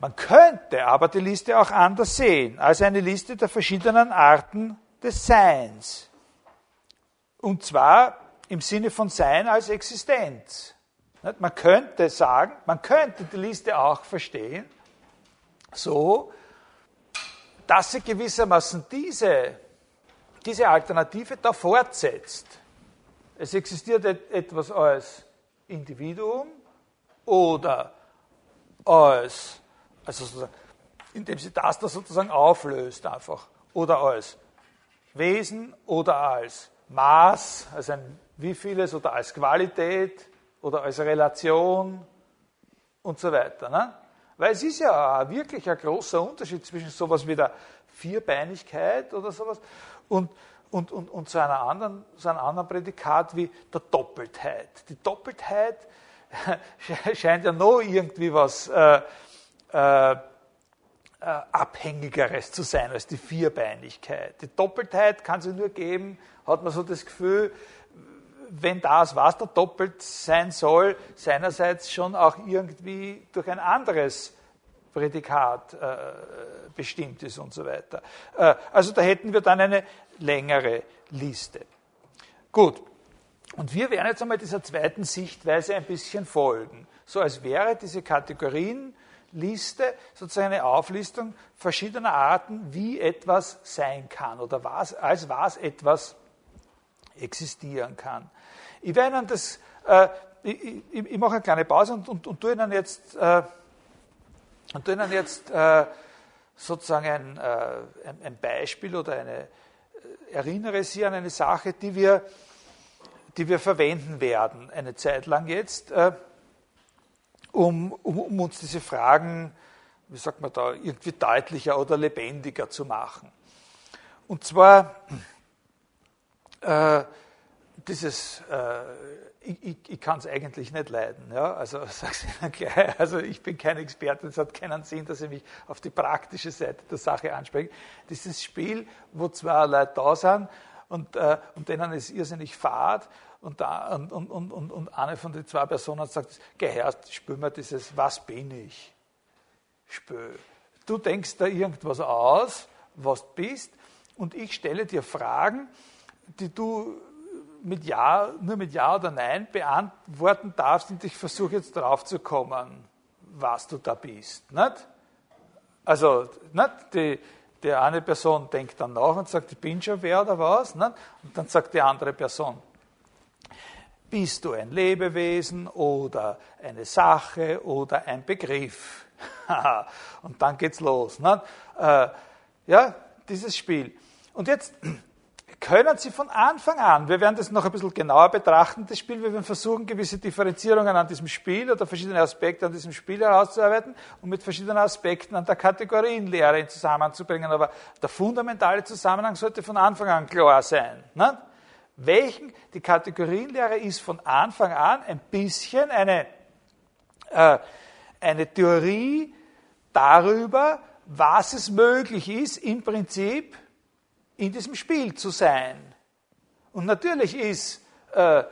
Man könnte aber die Liste auch anders sehen, als eine Liste der verschiedenen Arten des Seins. Und zwar im Sinne von Sein als Existenz. Man könnte sagen, man könnte die Liste auch verstehen, so, dass sie gewissermaßen diese, diese Alternative da fortsetzt. Es existiert etwas als Individuum oder als Also sozusagen, indem sie das da sozusagen auflöst einfach. Oder als Wesen oder als Maß, als ein wie vieles oder als Qualität oder als Relation und so weiter. Ne? Weil es ist ja wirklich ein großer Unterschied zwischen sowas wie der Vierbeinigkeit oder sowas und, und, und, und so, einer anderen, so einem anderen Prädikat wie der Doppeltheit. Die Doppeltheit scheint ja noch irgendwie was... Äh, Äh, äh, abhängigeres zu sein als die Vierbeinigkeit. Die Doppeltheit kann sie nur geben, hat man so das Gefühl, wenn das, was da doppelt sein soll, seinerseits schon auch irgendwie durch ein anderes Prädikat äh, bestimmt ist und so weiter. Äh, also da hätten wir dann eine längere Liste. Gut, und wir werden jetzt einmal dieser zweiten Sichtweise ein bisschen folgen. So als wäre diese Kategorien Liste, sozusagen eine Auflistung verschiedener Arten, wie etwas sein kann oder was, als was etwas existieren kann. Ich werde Ihnen das, äh, ich, ich, ich mache eine kleine Pause und, und, und tue Ihnen jetzt, äh, und tue Ihnen jetzt äh, sozusagen ein, äh, ein, ein Beispiel oder eine, erinnere Sie an eine Sache, die wir, die wir verwenden werden, eine Zeit lang jetzt, äh, Um, um, um uns diese Fragen, wie sagt man da, irgendwie deutlicher oder lebendiger zu machen. Und zwar äh, dieses, äh, ich, ich, ich kann es eigentlich nicht leiden, ja? Also, sag's Ihnen gleich, also ich bin kein Experte, es hat keinen Sinn, dass ich mich auf die praktische Seite der Sache anspreche. Dieses Spiel, wo zwei Leute da sind und, äh, und denen ist irrsinnig fad, Und, da, und, und, und, und eine von den zwei Personen sagt, gehört, spür mir dieses, was bin ich? Spür. Du denkst da irgendwas aus, was du bist, und ich stelle dir Fragen, die du mit Ja, nur mit Ja oder Nein beantworten darfst, und ich versuche jetzt drauf zu kommen, was du da bist. Nicht? Also nicht? Die, die eine Person denkt dann nach und sagt, ich bin schon wer oder was. Nicht? Und dann sagt die andere Person, bist du ein Lebewesen oder eine Sache oder ein Begriff? Und dann geht's los. Nicht? Äh, ja, dieses Spiel. Und jetzt können Sie von Anfang an, wir werden das noch ein bisschen genauer betrachten, das Spiel, wir werden versuchen, gewisse Differenzierungen an diesem Spiel oder verschiedene Aspekte an diesem Spiel herauszuarbeiten und mit verschiedenen Aspekten an der Kategorienlehre in Zusammenhang zu bringen. Aber der fundamentale Zusammenhang sollte von Anfang an klar sein. Nicht? Welchen, die Kategorienlehre ist von Anfang an ein bisschen eine, äh, eine Theorie darüber, was es möglich ist, im Prinzip in diesem Spiel zu sein. Und natürlich ist äh,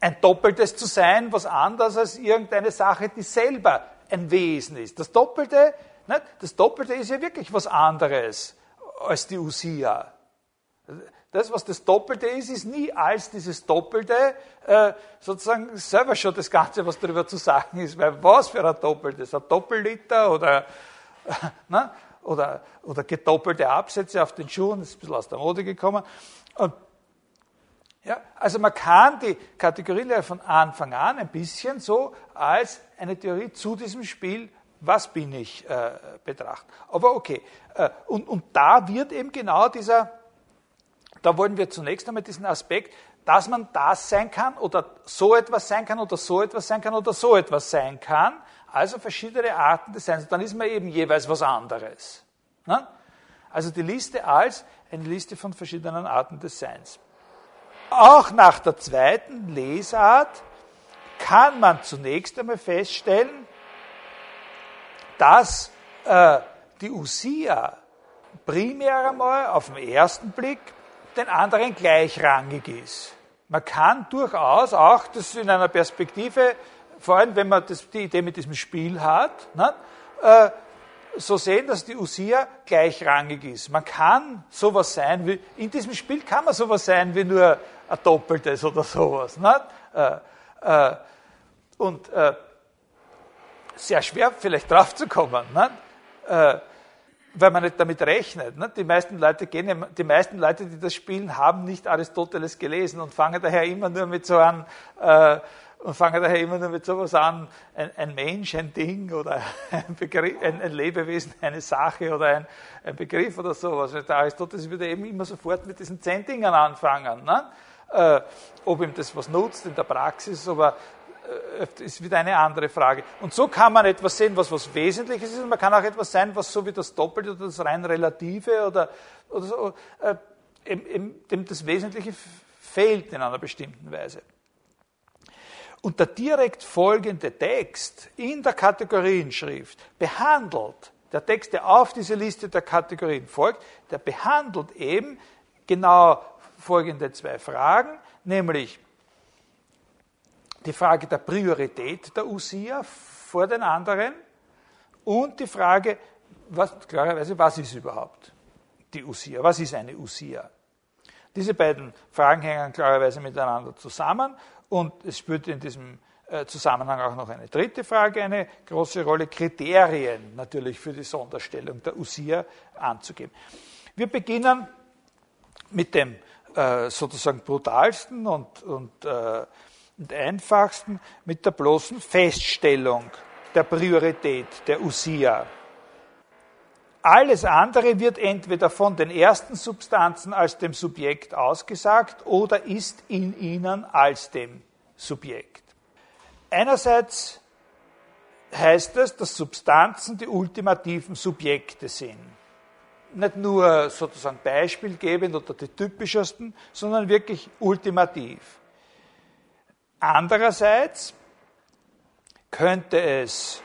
ein Doppeltes zu sein was anderes als irgendeine Sache, die selber ein Wesen ist. Das Doppelte, nicht? Das Doppelte ist ja wirklich was anderes als die Usia. Das, was das Doppelte ist, ist nie als dieses Doppelte äh, sozusagen selber schon das Ganze, was darüber zu sagen ist. Weil was für ein Doppeltes? Ein Doppelliter oder, äh, ne? oder, oder gedoppelte Absätze auf den Schuhen, das ist ein bisschen aus der Mode gekommen. Und, ja, also man kann die Kategorielehre von Anfang an ein bisschen so als eine Theorie zu diesem Spiel, was bin ich, äh, betrachten. Aber okay, äh, und, und da wird eben genau dieser... Da wollen wir zunächst einmal diesen Aspekt, dass man das sein kann oder so etwas sein kann oder so etwas sein kann oder so etwas sein kann. Also verschiedene Arten des Seins. Und dann ist man eben jeweils was anderes. Ne? Also die Liste als eine Liste von verschiedenen Arten des Seins. Auch nach der zweiten Lesart kann man zunächst einmal feststellen, dass äh, die Usia primär einmal auf den ersten Blick den anderen gleichrangig ist. Man kann durchaus auch das in einer Perspektive, vor allem wenn man das, die Idee mit diesem Spiel hat, ne, äh, so sehen, dass die Usia gleichrangig ist. Man kann sowas sein wie, in diesem Spiel kann man sowas sein wie nur ein Doppeltes oder sowas. Ne? Äh, äh, und äh, sehr schwer vielleicht drauf zu kommen. Ne? Äh, weil man nicht damit rechnet. Ne? Die meisten Leute gehen, die meisten Leute, die das spielen, haben nicht Aristoteles gelesen und fangen daher immer nur mit so an, äh, und fangen daher immer nur mit sowas an, ein, ein Mensch, ein Ding oder ein, Begriff, ein, ein Lebewesen, eine Sache oder ein, ein Begriff oder sowas. Der Aristoteles würde eben immer sofort mit diesen zehn Dingen anfangen. Ne? Äh, ob ihm das was nutzt in der Praxis, aber ist wieder eine andere Frage. Und so kann man etwas sehen, was was Wesentliches ist, und man kann auch etwas sein, was so wie das Doppelte oder das rein Relative oder, oder so, äh, eben, eben, dem das Wesentliche fehlt in einer bestimmten Weise. Und der direkt folgende Text in der Kategorienschrift behandelt, der Text, der auf diese Liste der Kategorien folgt, der behandelt eben genau folgende zwei Fragen, nämlich die Frage der Priorität der Usia vor den anderen und die Frage, was, klarerweise, was ist überhaupt die Usia? Was ist eine Usia? Diese beiden Fragen hängen klarerweise miteinander zusammen und es spielt in diesem Zusammenhang auch noch eine dritte Frage eine große Rolle, Kriterien natürlich für die Sonderstellung der Usia anzugeben. Wir beginnen mit dem äh, sozusagen brutalsten und, und äh, und einfachsten mit der bloßen Feststellung der Priorität der Usia. Alles andere wird entweder von den ersten Substanzen als dem Subjekt ausgesagt oder ist in ihnen als dem Subjekt. Einerseits heißt es, dass Substanzen die ultimativen Subjekte sind. Nicht nur sozusagen beispielgebend oder die typischesten, sondern wirklich ultimativ. Andererseits könnte es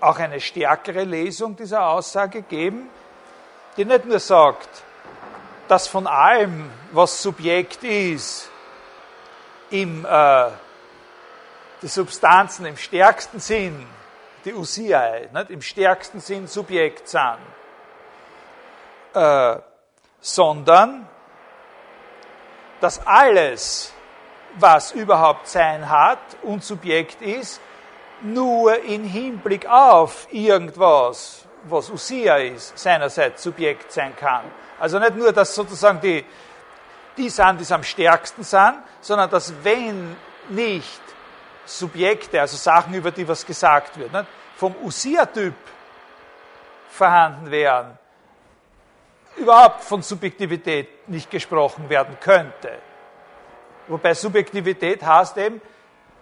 auch eine stärkere Lesung dieser Aussage geben, die nicht nur sagt, dass von allem, was Subjekt ist, im, äh, die Substanzen im stärksten Sinn, die Usia, nicht, im stärksten Sinn Subjekt sind, äh, sondern dass alles, was überhaupt Sein hat und Subjekt ist, nur in Hinblick auf irgendwas, was Usia ist, seinerseits Subjekt sein kann. Also nicht nur, dass sozusagen die, die sind, die es am stärksten sind, sondern dass, wenn nicht Subjekte, also Sachen, über die was gesagt wird, nicht, vom Usia-Typ vorhanden wären, überhaupt von Subjektivität nicht gesprochen werden könnte. Wobei Subjektivität heißt eben,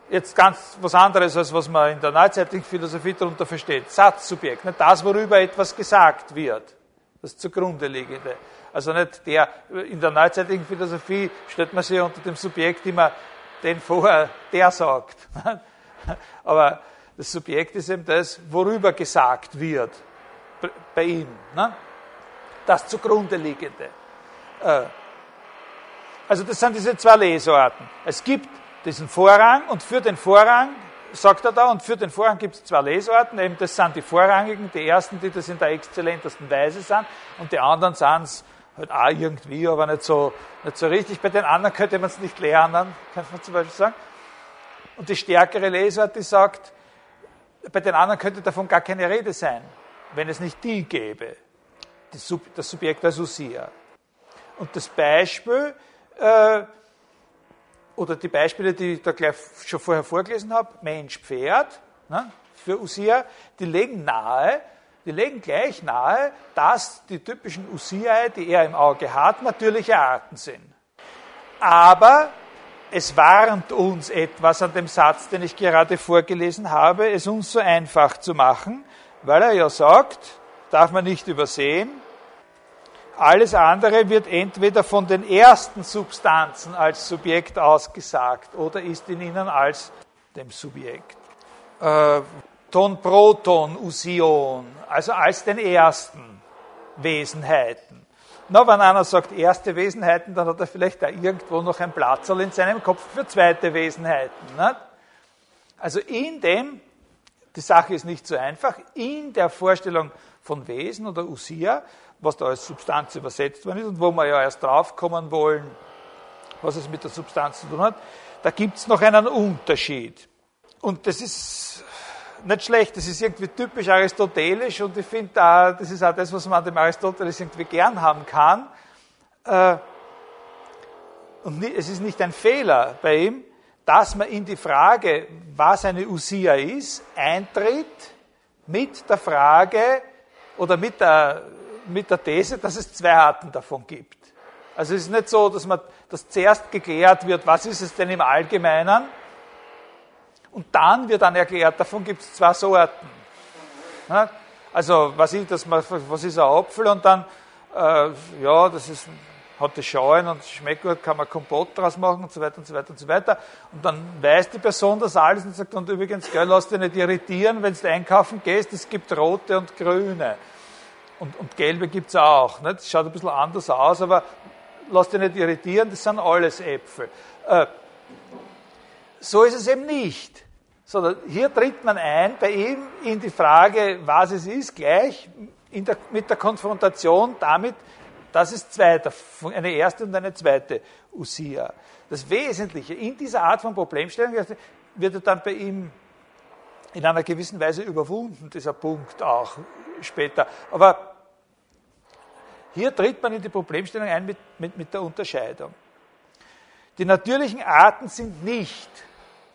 jetzt ganz was anderes, als was man in der neuzeitlichen Philosophie darunter versteht. Satzsubjekt, nicht das, worüber etwas gesagt wird, das zugrunde liegende. Also nicht der, in der neuzeitlichen Philosophie stellt man sich unter dem Subjekt immer den vor, der sagt. Aber das Subjekt ist eben das, worüber gesagt wird, bei ihm. Das zugrunde liegende. Also das sind diese zwei Lesarten. Es gibt diesen Vorrang und für den Vorrang, sagt er da, und für den Vorrang gibt es zwei Lesarten, eben das sind die Vorrangigen, die ersten, die das in der exzellentesten Weise sind, und die anderen sind es halt auch irgendwie, aber nicht so, nicht so richtig. Bei den anderen könnte man es nicht lernen, kann man zum Beispiel sagen. Und die stärkere Lesart, die sagt, bei den anderen könnte davon gar keine Rede sein, wenn es nicht die gäbe, die Sub, das Subjekt als Usia. Und das Beispiel, äh, oder die Beispiele, die ich da gleich schon vorher vorgelesen habe, Mensch, Pferd, ne, für Usia, die legen nahe, die legen gleich nahe, dass die typischen Usiae, die er im Auge hat, natürliche Arten sind. Aber es warnt uns etwas an dem Satz, den ich gerade vorgelesen habe, es uns so einfach zu machen, weil er ja sagt, darf man nicht übersehen, alles andere wird entweder von den ersten Substanzen als Subjekt ausgesagt oder ist in ihnen als dem Subjekt. Äh, ton, Proton, Usion, also als den ersten Wesenheiten. Na, wenn einer sagt erste Wesenheiten, dann hat er vielleicht da irgendwo noch ein Platzerl in seinem Kopf für zweite Wesenheiten. Ne? Also in dem, die Sache ist nicht so einfach, in der Vorstellung von Wesen oder Usia, was da als Substanz übersetzt worden ist und wo wir ja erst draufkommen wollen, was es mit der Substanz zu tun hat, da gibt es noch einen Unterschied. Und das ist nicht schlecht, das ist irgendwie typisch aristotelisch und ich finde, das ist auch das, was man an dem Aristoteles irgendwie gern haben kann. Und es ist nicht ein Fehler bei ihm, dass man in die Frage, was eine Usia ist, eintritt mit der Frage oder mit der mit der These, dass es zwei Arten davon gibt. Also es ist nicht so, dass man das zuerst geklärt wird, was ist es denn im Allgemeinen, und dann wird dann erklärt, davon gibt es zwei Sorten. Also was ist, dass man, was ist ein Apfel, und dann äh, ja, das ist, hat das Schauen und schmeckt gut, kann man Kompott draus machen und so weiter und so weiter und so weiter. Und dann weiß die Person das alles und sagt, und übrigens, gell, lass dich nicht irritieren, wenn du einkaufen gehst, es gibt rote und grüne. Und, und gelbe gibt es auch. Ne? Das schaut ein bisschen anders aus, aber lass dich nicht irritieren, das sind alles Äpfel. Äh, so ist es eben nicht. Sondern hier tritt man ein bei ihm in die Frage, was es ist, gleich in der, mit der Konfrontation damit, dass es zwei, eine erste und eine zweite Usia. Das Wesentliche in dieser Art von Problemstellung wird dann bei ihm in einer gewissen Weise überwunden, dieser Punkt auch später. Aber hier tritt man in die Problemstellung ein mit, mit, mit der Unterscheidung. Die natürlichen Arten sind nicht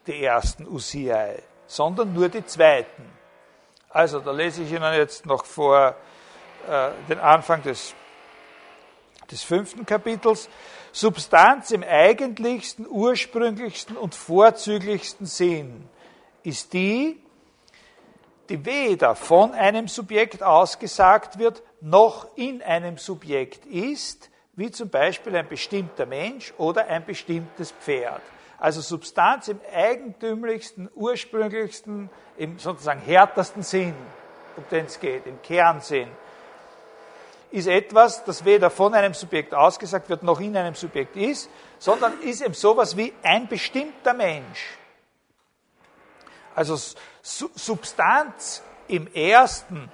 die ersten Usiae, sondern nur die zweiten. Also, da lese ich Ihnen jetzt noch vor äh, den Anfang des, des fünften Kapitels. Substanz im eigentlichsten, ursprünglichsten und vorzüglichsten Sinn ist die, die weder von einem Subjekt ausgesagt wird, noch in einem Subjekt ist, wie zum Beispiel ein bestimmter Mensch oder ein bestimmtes Pferd. Also Substanz im eigentümlichsten, ursprünglichsten, im sozusagen härtesten Sinn, um den es geht, im Kernsinn, ist etwas, das weder von einem Subjekt ausgesagt wird, noch in einem Subjekt ist, sondern ist eben sowas wie ein bestimmter Mensch. Also Substanz im ersten,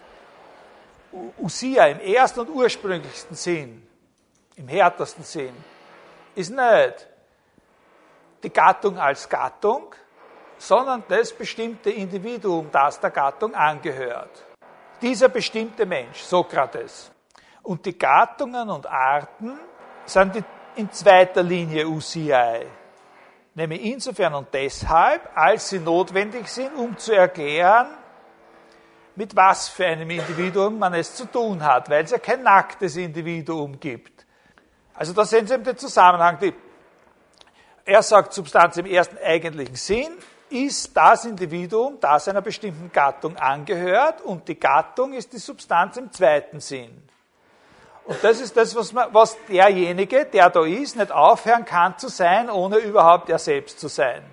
Usia im ersten und ursprünglichsten Sinn, im härtesten Sinn, ist nicht die Gattung als Gattung, sondern das bestimmte Individuum, das der Gattung angehört. Dieser bestimmte Mensch, Sokrates. Und die Gattungen und Arten sind die, in zweiter Linie U C I. Nämlich insofern und deshalb, als sie notwendig sind, um zu erklären, mit was für einem Individuum man es zu tun hat, weil es ja kein nacktes Individuum gibt. Also da sehen Sie eben den Zusammenhang. Die, er sagt, Substanz im ersten eigentlichen Sinn ist das Individuum, das einer bestimmten Gattung angehört, und die Gattung ist die Substanz im zweiten Sinn. Und das ist das, was, man, was derjenige, der da ist, nicht aufhören kann zu sein, ohne überhaupt er selbst zu sein.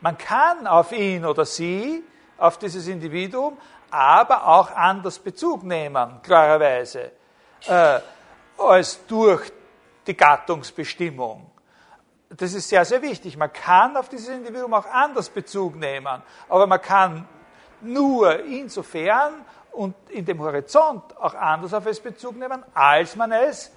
Man kann auf ihn oder sie, auf dieses Individuum, aber auch anders Bezug nehmen, klarerweise, äh, als durch die Gattungsbestimmung. Das ist sehr, sehr wichtig. Man kann auf dieses Individuum auch anders Bezug nehmen, aber man kann nur insofern und in dem Horizont auch anders auf es Bezug nehmen, als man es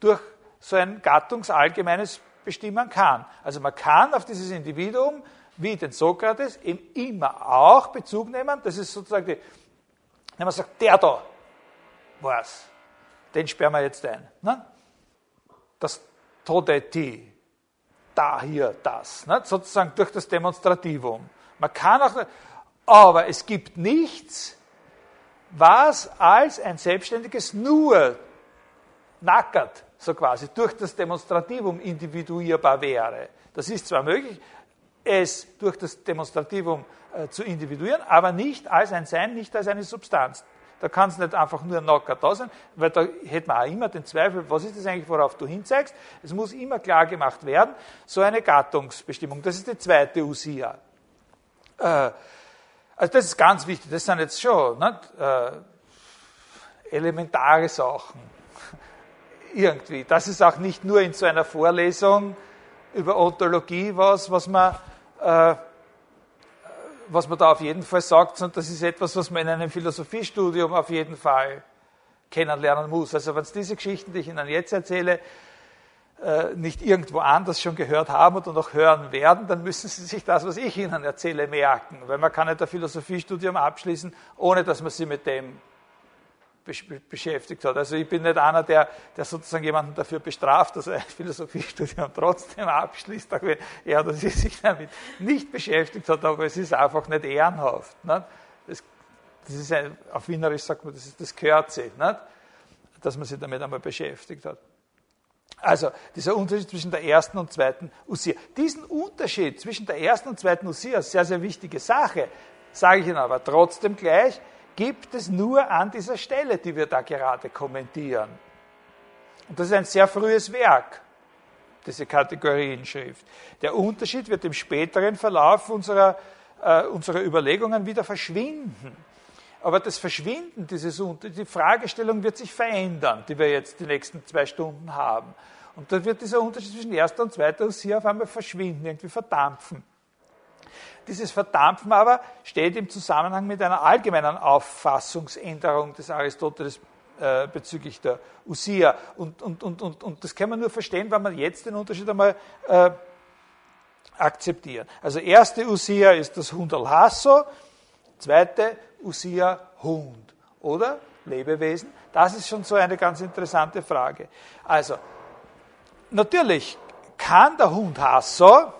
durch so ein Gattungsallgemeines bestimmen kann. Also man kann auf dieses Individuum, wie den Sokrates, eben immer auch Bezug nehmen. Das ist sozusagen, die, wenn man sagt, der da war's, den sperren wir jetzt ein. Ne? Das Todeti, da hier, das. Ne? Sozusagen durch das Demonstrativum. Man kann auch, aber es gibt nichts, was als ein Selbstständiges nur nackert, so quasi, durch das Demonstrativum individuierbar wäre. Das ist zwar möglich, es durch das Demonstrativum äh, zu individuieren, aber nicht als ein Sein, nicht als eine Substanz. Da kann es nicht einfach nur nackert da sein, weil da hätte man auch immer den Zweifel, was ist das eigentlich, worauf du hinzeigst? Es muss immer klar gemacht werden, so eine Gattungsbestimmung. Das ist die zweite U S I A. Äh, Also das ist ganz wichtig, das sind jetzt schon ne, äh, elementare Sachen irgendwie. Das ist auch nicht nur in so einer Vorlesung über Ontologie was, was man, äh, was man da auf jeden Fall sagt, sondern das ist etwas, was man in einem Philosophiestudium auf jeden Fall kennenlernen muss. Also wenn es diese Geschichten, die ich Ihnen jetzt erzähle, nicht irgendwo anders schon gehört haben oder noch hören werden, dann müssen Sie sich das, was ich Ihnen erzähle, merken. Weil man kann nicht ein Philosophiestudium abschließen, ohne dass man sich mit dem beschäftigt hat. Also ich bin nicht einer, der, der sozusagen jemanden dafür bestraft, dass er ein Philosophiestudium trotzdem abschließt, auch wenn er oder sie sich damit nicht beschäftigt hat, aber es ist einfach nicht ehrenhaft. Nicht? Das, das ist ein, auf Wienerisch sagt man, das, ist, das gehört sich, nicht? Dass man sich damit einmal beschäftigt hat. Also, dieser Unterschied zwischen der ersten und zweiten U S I A. Diesen Unterschied zwischen der ersten und zweiten U S I A, sehr, sehr wichtige Sache, sage ich Ihnen aber trotzdem gleich, gibt es nur an dieser Stelle, die wir da gerade kommentieren. Und das ist ein sehr frühes Werk, diese Kategorienschrift. Der Unterschied wird im späteren Verlauf unserer, äh, unserer Überlegungen wieder verschwinden. Aber das Verschwinden dieses Unter- die Fragestellung wird sich verändern, die wir jetzt die nächsten zwei Stunden haben. Und dann wird dieser Unterschied zwischen erster und zweiter U S I A auf einmal verschwinden, irgendwie verdampfen. Dieses Verdampfen aber steht im Zusammenhang mit einer allgemeinen Auffassungsänderung des Aristoteles äh, bezüglich der U S I A. Und, und, und, und, und das kann man nur verstehen, wenn man jetzt den Unterschied einmal äh, akzeptiert. Also erste U S I A ist das Hunderl Hasso, zweite U S I A Hund, oder? Lebewesen? Das ist schon so eine ganz interessante Frage. Also, natürlich kann der Hund Hasso,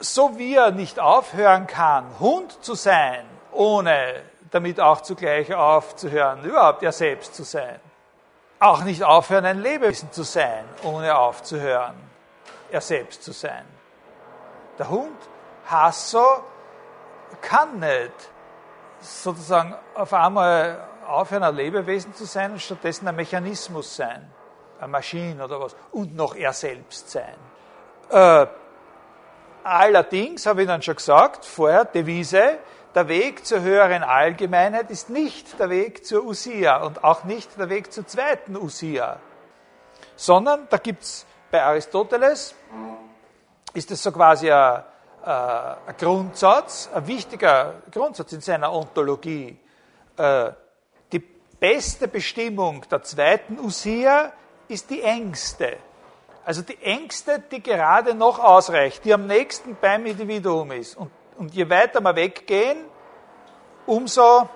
so wie er nicht aufhören kann, Hund zu sein, ohne damit auch zugleich aufzuhören, überhaupt er selbst zu sein. Auch nicht aufhören, ein Lebewesen zu sein, ohne aufzuhören, er selbst zu sein. Der Hund Hasso kann nicht sozusagen auf einmal aufhören, ein Lebewesen zu sein und stattdessen ein Mechanismus sein, eine Maschine oder was, und noch er selbst sein. Äh, allerdings, habe ich dann schon gesagt, vorher, Devise, der Weg zur höheren Allgemeinheit ist nicht der Weg zur U S I A und auch nicht der Weg zur zweiten U S I A, sondern da gibt es bei Aristoteles, ist es so quasi ein ein Grundsatz, ein wichtiger Grundsatz in seiner Ontologie. Die beste Bestimmung der zweiten U S I A ist die engste. Also die engste, die gerade noch ausreicht, die am nächsten beim Individuum ist. Und Und je weiter wir weggehen, umso,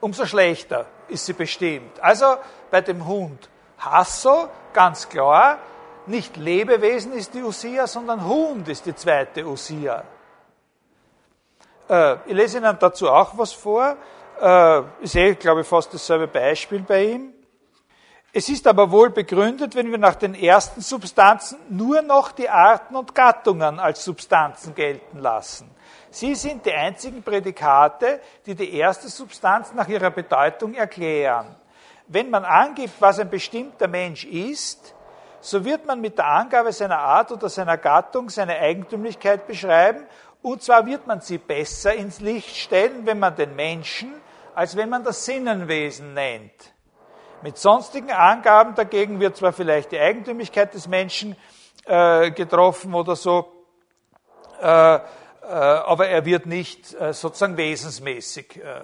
umso schlechter ist sie bestimmt. Also bei dem Hund Husserl, ganz klar, nicht Lebewesen ist die Usia, sondern Hund ist die zweite Usia. Äh, ich lese Ihnen dazu auch was vor. Äh, ich sehe, glaube ich, fast dasselbe Beispiel bei ihm. Es ist aber wohl begründet, wenn wir nach den ersten Substanzen nur noch die Arten und Gattungen als Substanzen gelten lassen. Sie sind die einzigen Prädikate, die die erste Substanz nach ihrer Bedeutung erklären. Wenn man angibt, was ein bestimmter Mensch ist, so wird man mit der Angabe seiner Art oder seiner Gattung seine Eigentümlichkeit beschreiben, und zwar wird man sie besser ins Licht stellen, wenn man den Menschen, als wenn man das Sinnenwesen nennt. Mit sonstigen Angaben dagegen wird zwar vielleicht die Eigentümlichkeit des Menschen äh, getroffen oder so, äh, äh, aber er wird nicht äh, sozusagen wesensmäßig äh,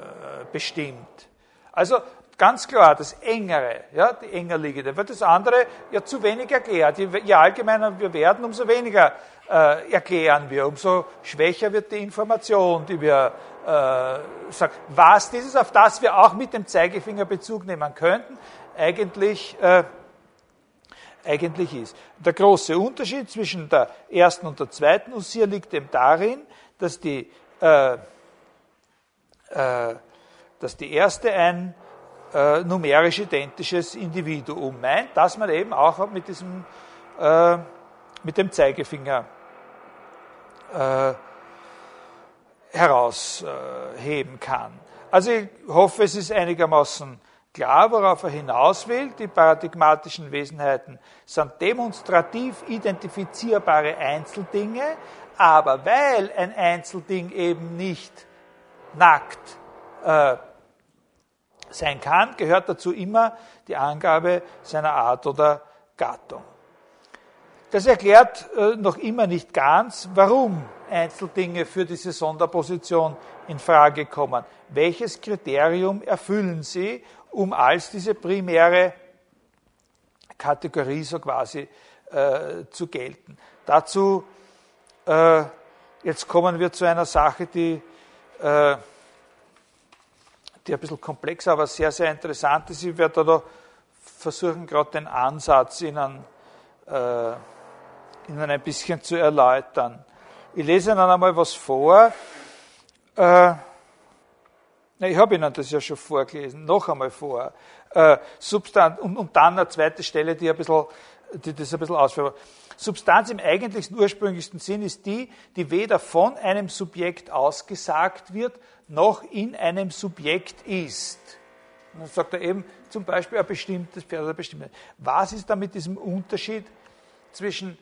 bestimmt. Also ganz klar, das Engere, ja, die Engerliegende, wird das andere ja zu wenig erklärt. Je, je allgemeiner wir werden, umso weniger äh, erklären wir, umso schwächer wird die Information, die wir Äh, sagt, was dieses, auf das wir auch mit dem Zeigefinger Bezug nehmen könnten, eigentlich, äh, eigentlich ist. Der große Unterschied zwischen der ersten und der zweiten Usia liegt eben darin, dass die, äh, äh, dass die erste ein äh, numerisch identisches Individuum meint, dass man eben auch mit diesem, äh, mit dem Zeigefinger äh, herausheben kann. Also ich hoffe, es ist einigermaßen klar, worauf er hinaus will. Die paradigmatischen Wesenheiten sind demonstrativ identifizierbare Einzeldinge, aber weil ein Einzelding eben nicht nackt äh, sein kann, gehört dazu immer die Angabe seiner Art oder Gattung. Das erklärt äh, noch immer nicht ganz, warum Einzeldinge für diese Sonderposition in Frage kommen. Welches Kriterium erfüllen sie, um als diese primäre Kategorie so quasi äh, zu gelten? Dazu, äh, jetzt kommen wir zu einer Sache, die, äh, die ein bisschen komplexer, aber sehr, sehr interessant ist. Ich werde da versuchen, gerade den Ansatz Ihnen äh, Ihnen ein bisschen zu erläutern. Ich lese Ihnen einmal was vor. Äh, ich habe Ihnen das ja schon vorgelesen, noch einmal vor. Äh, Substanz, und, und dann eine zweite Stelle, die, ein bisschen, die das ein bisschen ausführt. Substanz im eigentlichsten, ursprünglichsten Sinn ist die, die weder von einem Subjekt ausgesagt wird, noch in einem Subjekt ist. Und dann sagt er eben zum Beispiel ein bestimmtes Pferd oder bestimmtes. Was ist da mit diesem Unterschied zwischen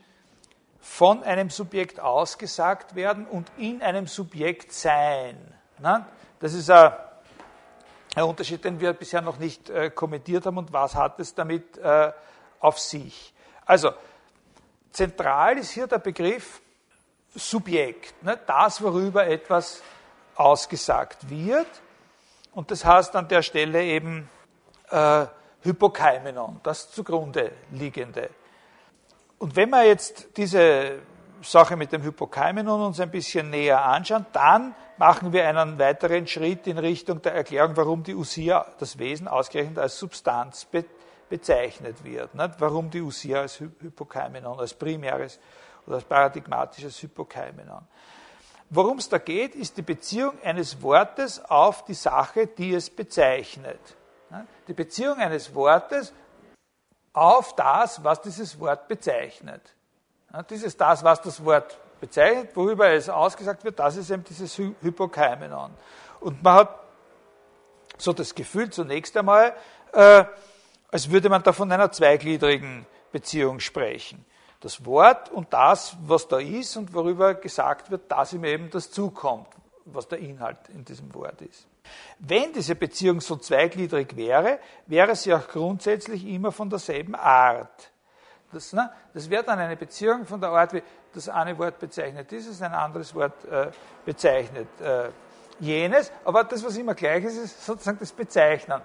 von einem Subjekt ausgesagt werden und in einem Subjekt sein? Das ist ein Unterschied, den wir bisher noch nicht kommentiert haben, und was hat es damit auf sich? Also, zentral ist hier der Begriff Subjekt, das, worüber etwas ausgesagt wird, und das heißt an der Stelle eben äh, Hypokeimenon, das zugrunde liegende. Und wenn wir jetzt diese Sache mit dem Hypokeimenon uns ein bisschen näher anschauen, dann machen wir einen weiteren Schritt in Richtung der Erklärung, warum die Usia, das Wesen, ausgerechnet als Substanz be- bezeichnet wird. Nicht? Warum die Usia als Hy- Hypokeimenon, als primäres oder als paradigmatisches Hypokeimenon. Worum es da geht, ist die Beziehung eines Wortes auf die Sache, die es bezeichnet. Nicht? Die Beziehung eines Wortes auf das, was dieses Wort bezeichnet. Ja, dieses das, was das Wort bezeichnet, worüber es ausgesagt wird, das ist eben dieses Hy- Hypokeimenon. Und man hat so das Gefühl zunächst einmal, äh, als würde man da von einer zweigliedrigen Beziehung sprechen. Das Wort und das, was da ist und worüber gesagt wird, dass ihm eben das zukommt, was der Inhalt in diesem Wort ist. Wenn diese Beziehung so zweigliedrig wäre, wäre sie auch grundsätzlich immer von derselben Art. Das, ne, das wäre dann eine Beziehung von der Art, wie das eine Wort bezeichnet dieses, ein anderes Wort äh, bezeichnet äh, jenes, aber das, was immer gleich ist, ist sozusagen das Bezeichnen.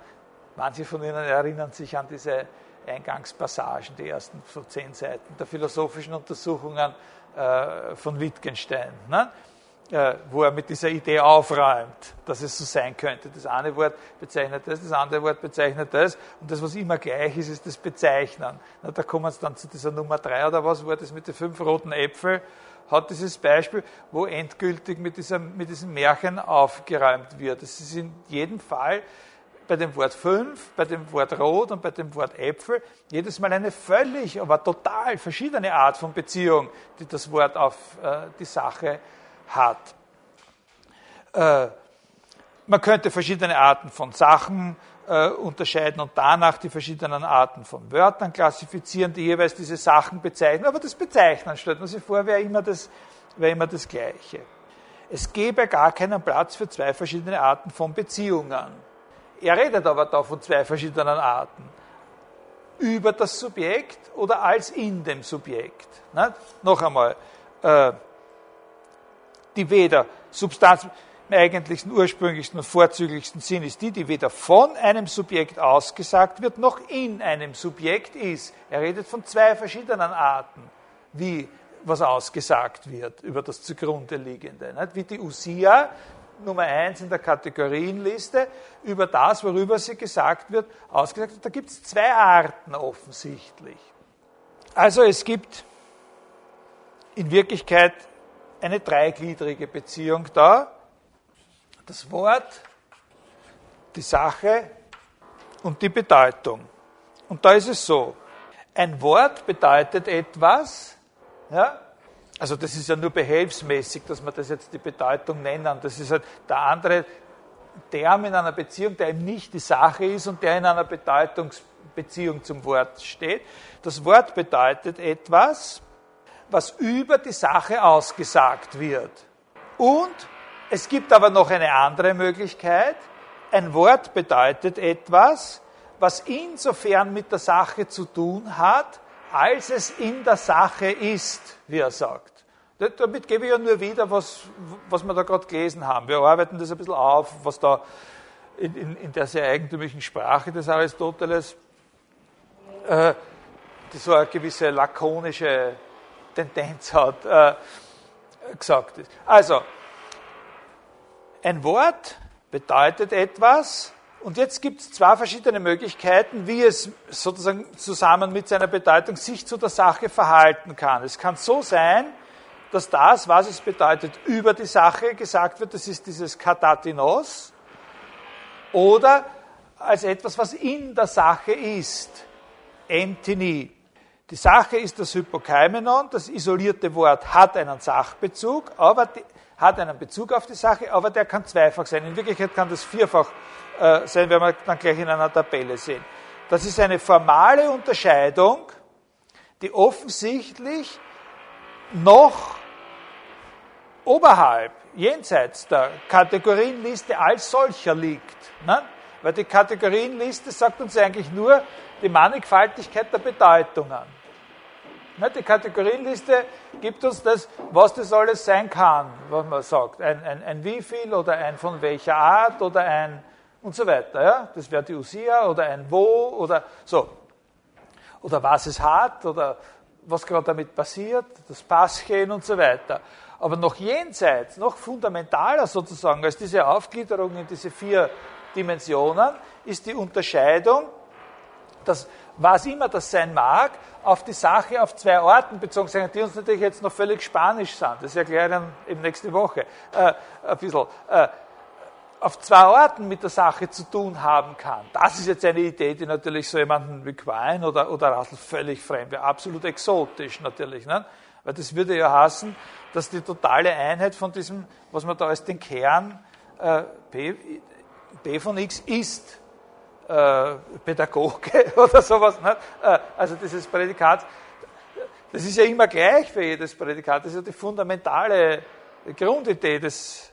Manche von Ihnen erinnern sich an diese Eingangspassagen, die ersten so zehn Seiten der philosophischen Untersuchungen äh, von Wittgenstein, ne? äh, wo er mit dieser Idee aufräumt, dass es so sein könnte. Das eine Wort bezeichnet das, das andere Wort bezeichnet das und das, was immer gleich ist, ist das Bezeichnen. Na, da kommen sie dann zu dieser Nummer drei oder was war das mit den fünf roten Äpfeln, hat dieses Beispiel, wo endgültig mit, dieser, mit diesem Märchen aufgeräumt wird. Es ist in jedem Fall bei dem Wort fünf, bei dem Wort rot und bei dem Wort Äpfel jedes Mal eine völlig, aber total verschiedene Art von Beziehung, die das Wort auf äh, die Sache hat. Äh, man könnte verschiedene Arten von Sachen äh, unterscheiden und danach die verschiedenen Arten von Wörtern klassifizieren, die jeweils diese Sachen bezeichnen. Aber das Bezeichnen, stellt man sich vor, wäre immer das, wäre immer das Gleiche. Es gäbe gar keinen Platz für zwei verschiedene Arten von Beziehungen. Er redet aber da von zwei verschiedenen Arten. Über das Subjekt oder als in dem Subjekt. Ne? Noch einmal, äh, die weder Substanz im eigentlichsten, ursprünglichsten und vorzüglichsten Sinn ist die, die weder von einem Subjekt ausgesagt wird, noch in einem Subjekt ist. Er redet von zwei verschiedenen Arten, wie was ausgesagt wird über das zugrunde Liegende. Ne? Wie die Usia, Nummer eins in der Kategorienliste, über das, worüber sie gesagt wird, ausgesagt wird. Da gibt es zwei Arten offensichtlich. Also es gibt in Wirklichkeit eine dreigliedrige Beziehung da. Das Wort, die Sache und die Bedeutung. Und da ist es so, ein Wort bedeutet etwas, ja, also das ist ja nur behelfsmäßig, dass man das jetzt die Bedeutung nennen. Das ist halt der andere Term in einer Beziehung, der eben nicht die Sache ist und der in einer Bedeutungsbeziehung zum Wort steht. Das Wort bedeutet etwas, was über die Sache ausgesagt wird. Und es gibt aber noch eine andere Möglichkeit. Ein Wort bedeutet etwas, was insofern mit der Sache zu tun hat, als es in der Sache ist, wie er sagt. Damit gebe ich ja nur wieder, was, was wir da gerade gelesen haben. Wir arbeiten das ein bisschen auf, was da in, in, in der sehr eigentümlichen Sprache des Aristoteles äh, die so eine gewisse lakonische Tendenz hat, äh, gesagt ist. Also, ein Wort bedeutet etwas. Und jetzt gibt es zwei verschiedene Möglichkeiten, wie es sozusagen zusammen mit seiner Bedeutung sich zu der Sache verhalten kann. Es kann so sein, dass das, was es bedeutet, über die Sache gesagt wird, das ist dieses Katatinos, oder als etwas, was in der Sache ist, Entini. Die Sache ist das Hypokeimenon, das isolierte Wort hat einen Sachbezug, aber die, hat einen Bezug auf die Sache, aber der kann zweifach sein. In Wirklichkeit kann das vierfach äh, sein, werden wir dann gleich in einer Tabelle sehen. Das ist eine formale Unterscheidung, die offensichtlich noch oberhalb, jenseits der Kategorienliste als solcher liegt. Ne? Weil die Kategorienliste sagt uns eigentlich nur die Mannigfaltigkeit der Bedeutungen. Ne? Die Kategorienliste gibt uns das, was das alles sein kann, was man sagt. Ein, ein, ein wie viel oder ein von welcher Art oder ein und so weiter. Ja? Das wäre die Usia oder ein wo oder so. Oder was es hat oder was gerade damit passiert, das Paschen und so weiter. Aber noch jenseits, noch fundamentaler sozusagen als diese Aufgliederung in diese vier Dimensionen ist die Unterscheidung, dass was immer das sein mag, auf die Sache auf zwei Orten bezogen sein, die uns natürlich jetzt noch völlig spanisch sind, das erkläre ich dann eben nächste Woche äh, ein bisschen, äh, auf zwei Orten mit der Sache zu tun haben kann. Das ist jetzt eine Idee, die natürlich so jemanden wie Quine oder, oder Russell völlig fremd wäre, absolut exotisch natürlich, ne? Weil das würde ja heißen, dass die totale Einheit von diesem, was man da als den Kern äh, P, P von X ist, Pädagoge oder sowas, ne? Also dieses Prädikat, das ist ja immer gleich für jedes Prädikat, das ist ja die fundamentale Grundidee des,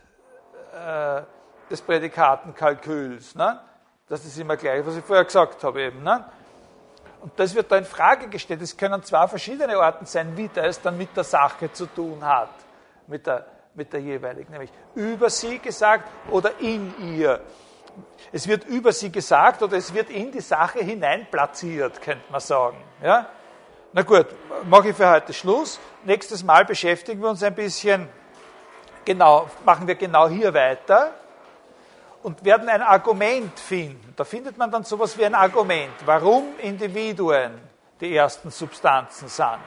äh, des Prädikatenkalküls, ne? Dass das immer gleich ist, was ich vorher gesagt habe eben. Ne? Und das wird da in Frage gestellt, es können zwar verschiedene Arten sein, wie das dann mit der Sache zu tun hat, mit der, mit der jeweiligen, nämlich über sie gesagt oder in ihr. es wird über sie gesagt oder es wird in die Sache hinein platziert, könnte man sagen. Ja? Na gut, mache ich für heute Schluss. Nächstes Mal beschäftigen wir uns ein bisschen, genau, machen wir genau hier weiter und werden ein Argument finden. Da findet man dann sowas wie ein Argument, warum Individuen die ersten Substanzen sind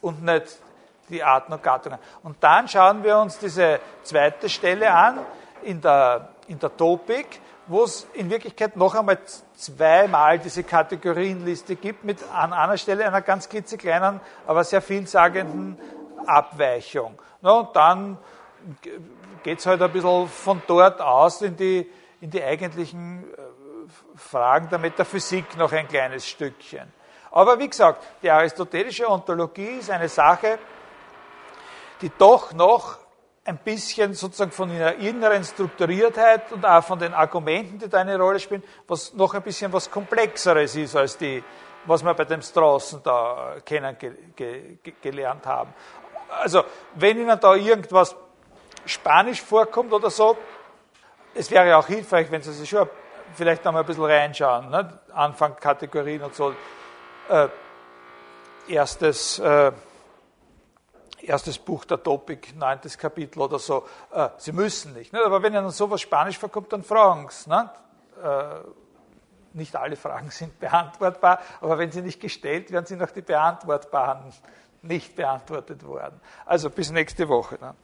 und nicht die Arten und Gattungen. Und dann schauen wir uns diese zweite Stelle an, in der, in der Topik, wo es in Wirklichkeit noch einmal zweimal diese Kategorienliste gibt, mit an einer Stelle einer ganz klitzekleinen, aber sehr vielsagenden Abweichung. Na, und dann geht es halt ein bisschen von dort aus in die, in die eigentlichen Fragen der Metaphysik noch ein kleines Stückchen. Aber wie gesagt, die aristotelische Ontologie ist eine Sache, die doch noch ein bisschen sozusagen von ihrer inneren Strukturiertheit und auch von den Argumenten, die da eine Rolle spielen, was noch ein bisschen was Komplexeres ist, als die, was wir bei dem Straußen da kennengelernt haben. Also, wenn Ihnen da irgendwas Spanisch vorkommt oder so, es wäre auch hilfreich, wenn Sie sich schon vielleicht noch mal ein bisschen reinschauen, ne? Anfang, Kategorien und so. Äh, erstes... Äh, Erstes Buch der Topik, neuntes Kapitel oder so. Äh, Sie müssen nicht. Ne? Aber wenn Ihnen sowas Spanisch vorkommt, dann fragen Sie. Ne? Äh, nicht alle Fragen sind beantwortbar, aber wenn sie nicht gestellt werden, sind auch die beantwortbaren nicht beantwortet worden. Also bis nächste Woche. Ne?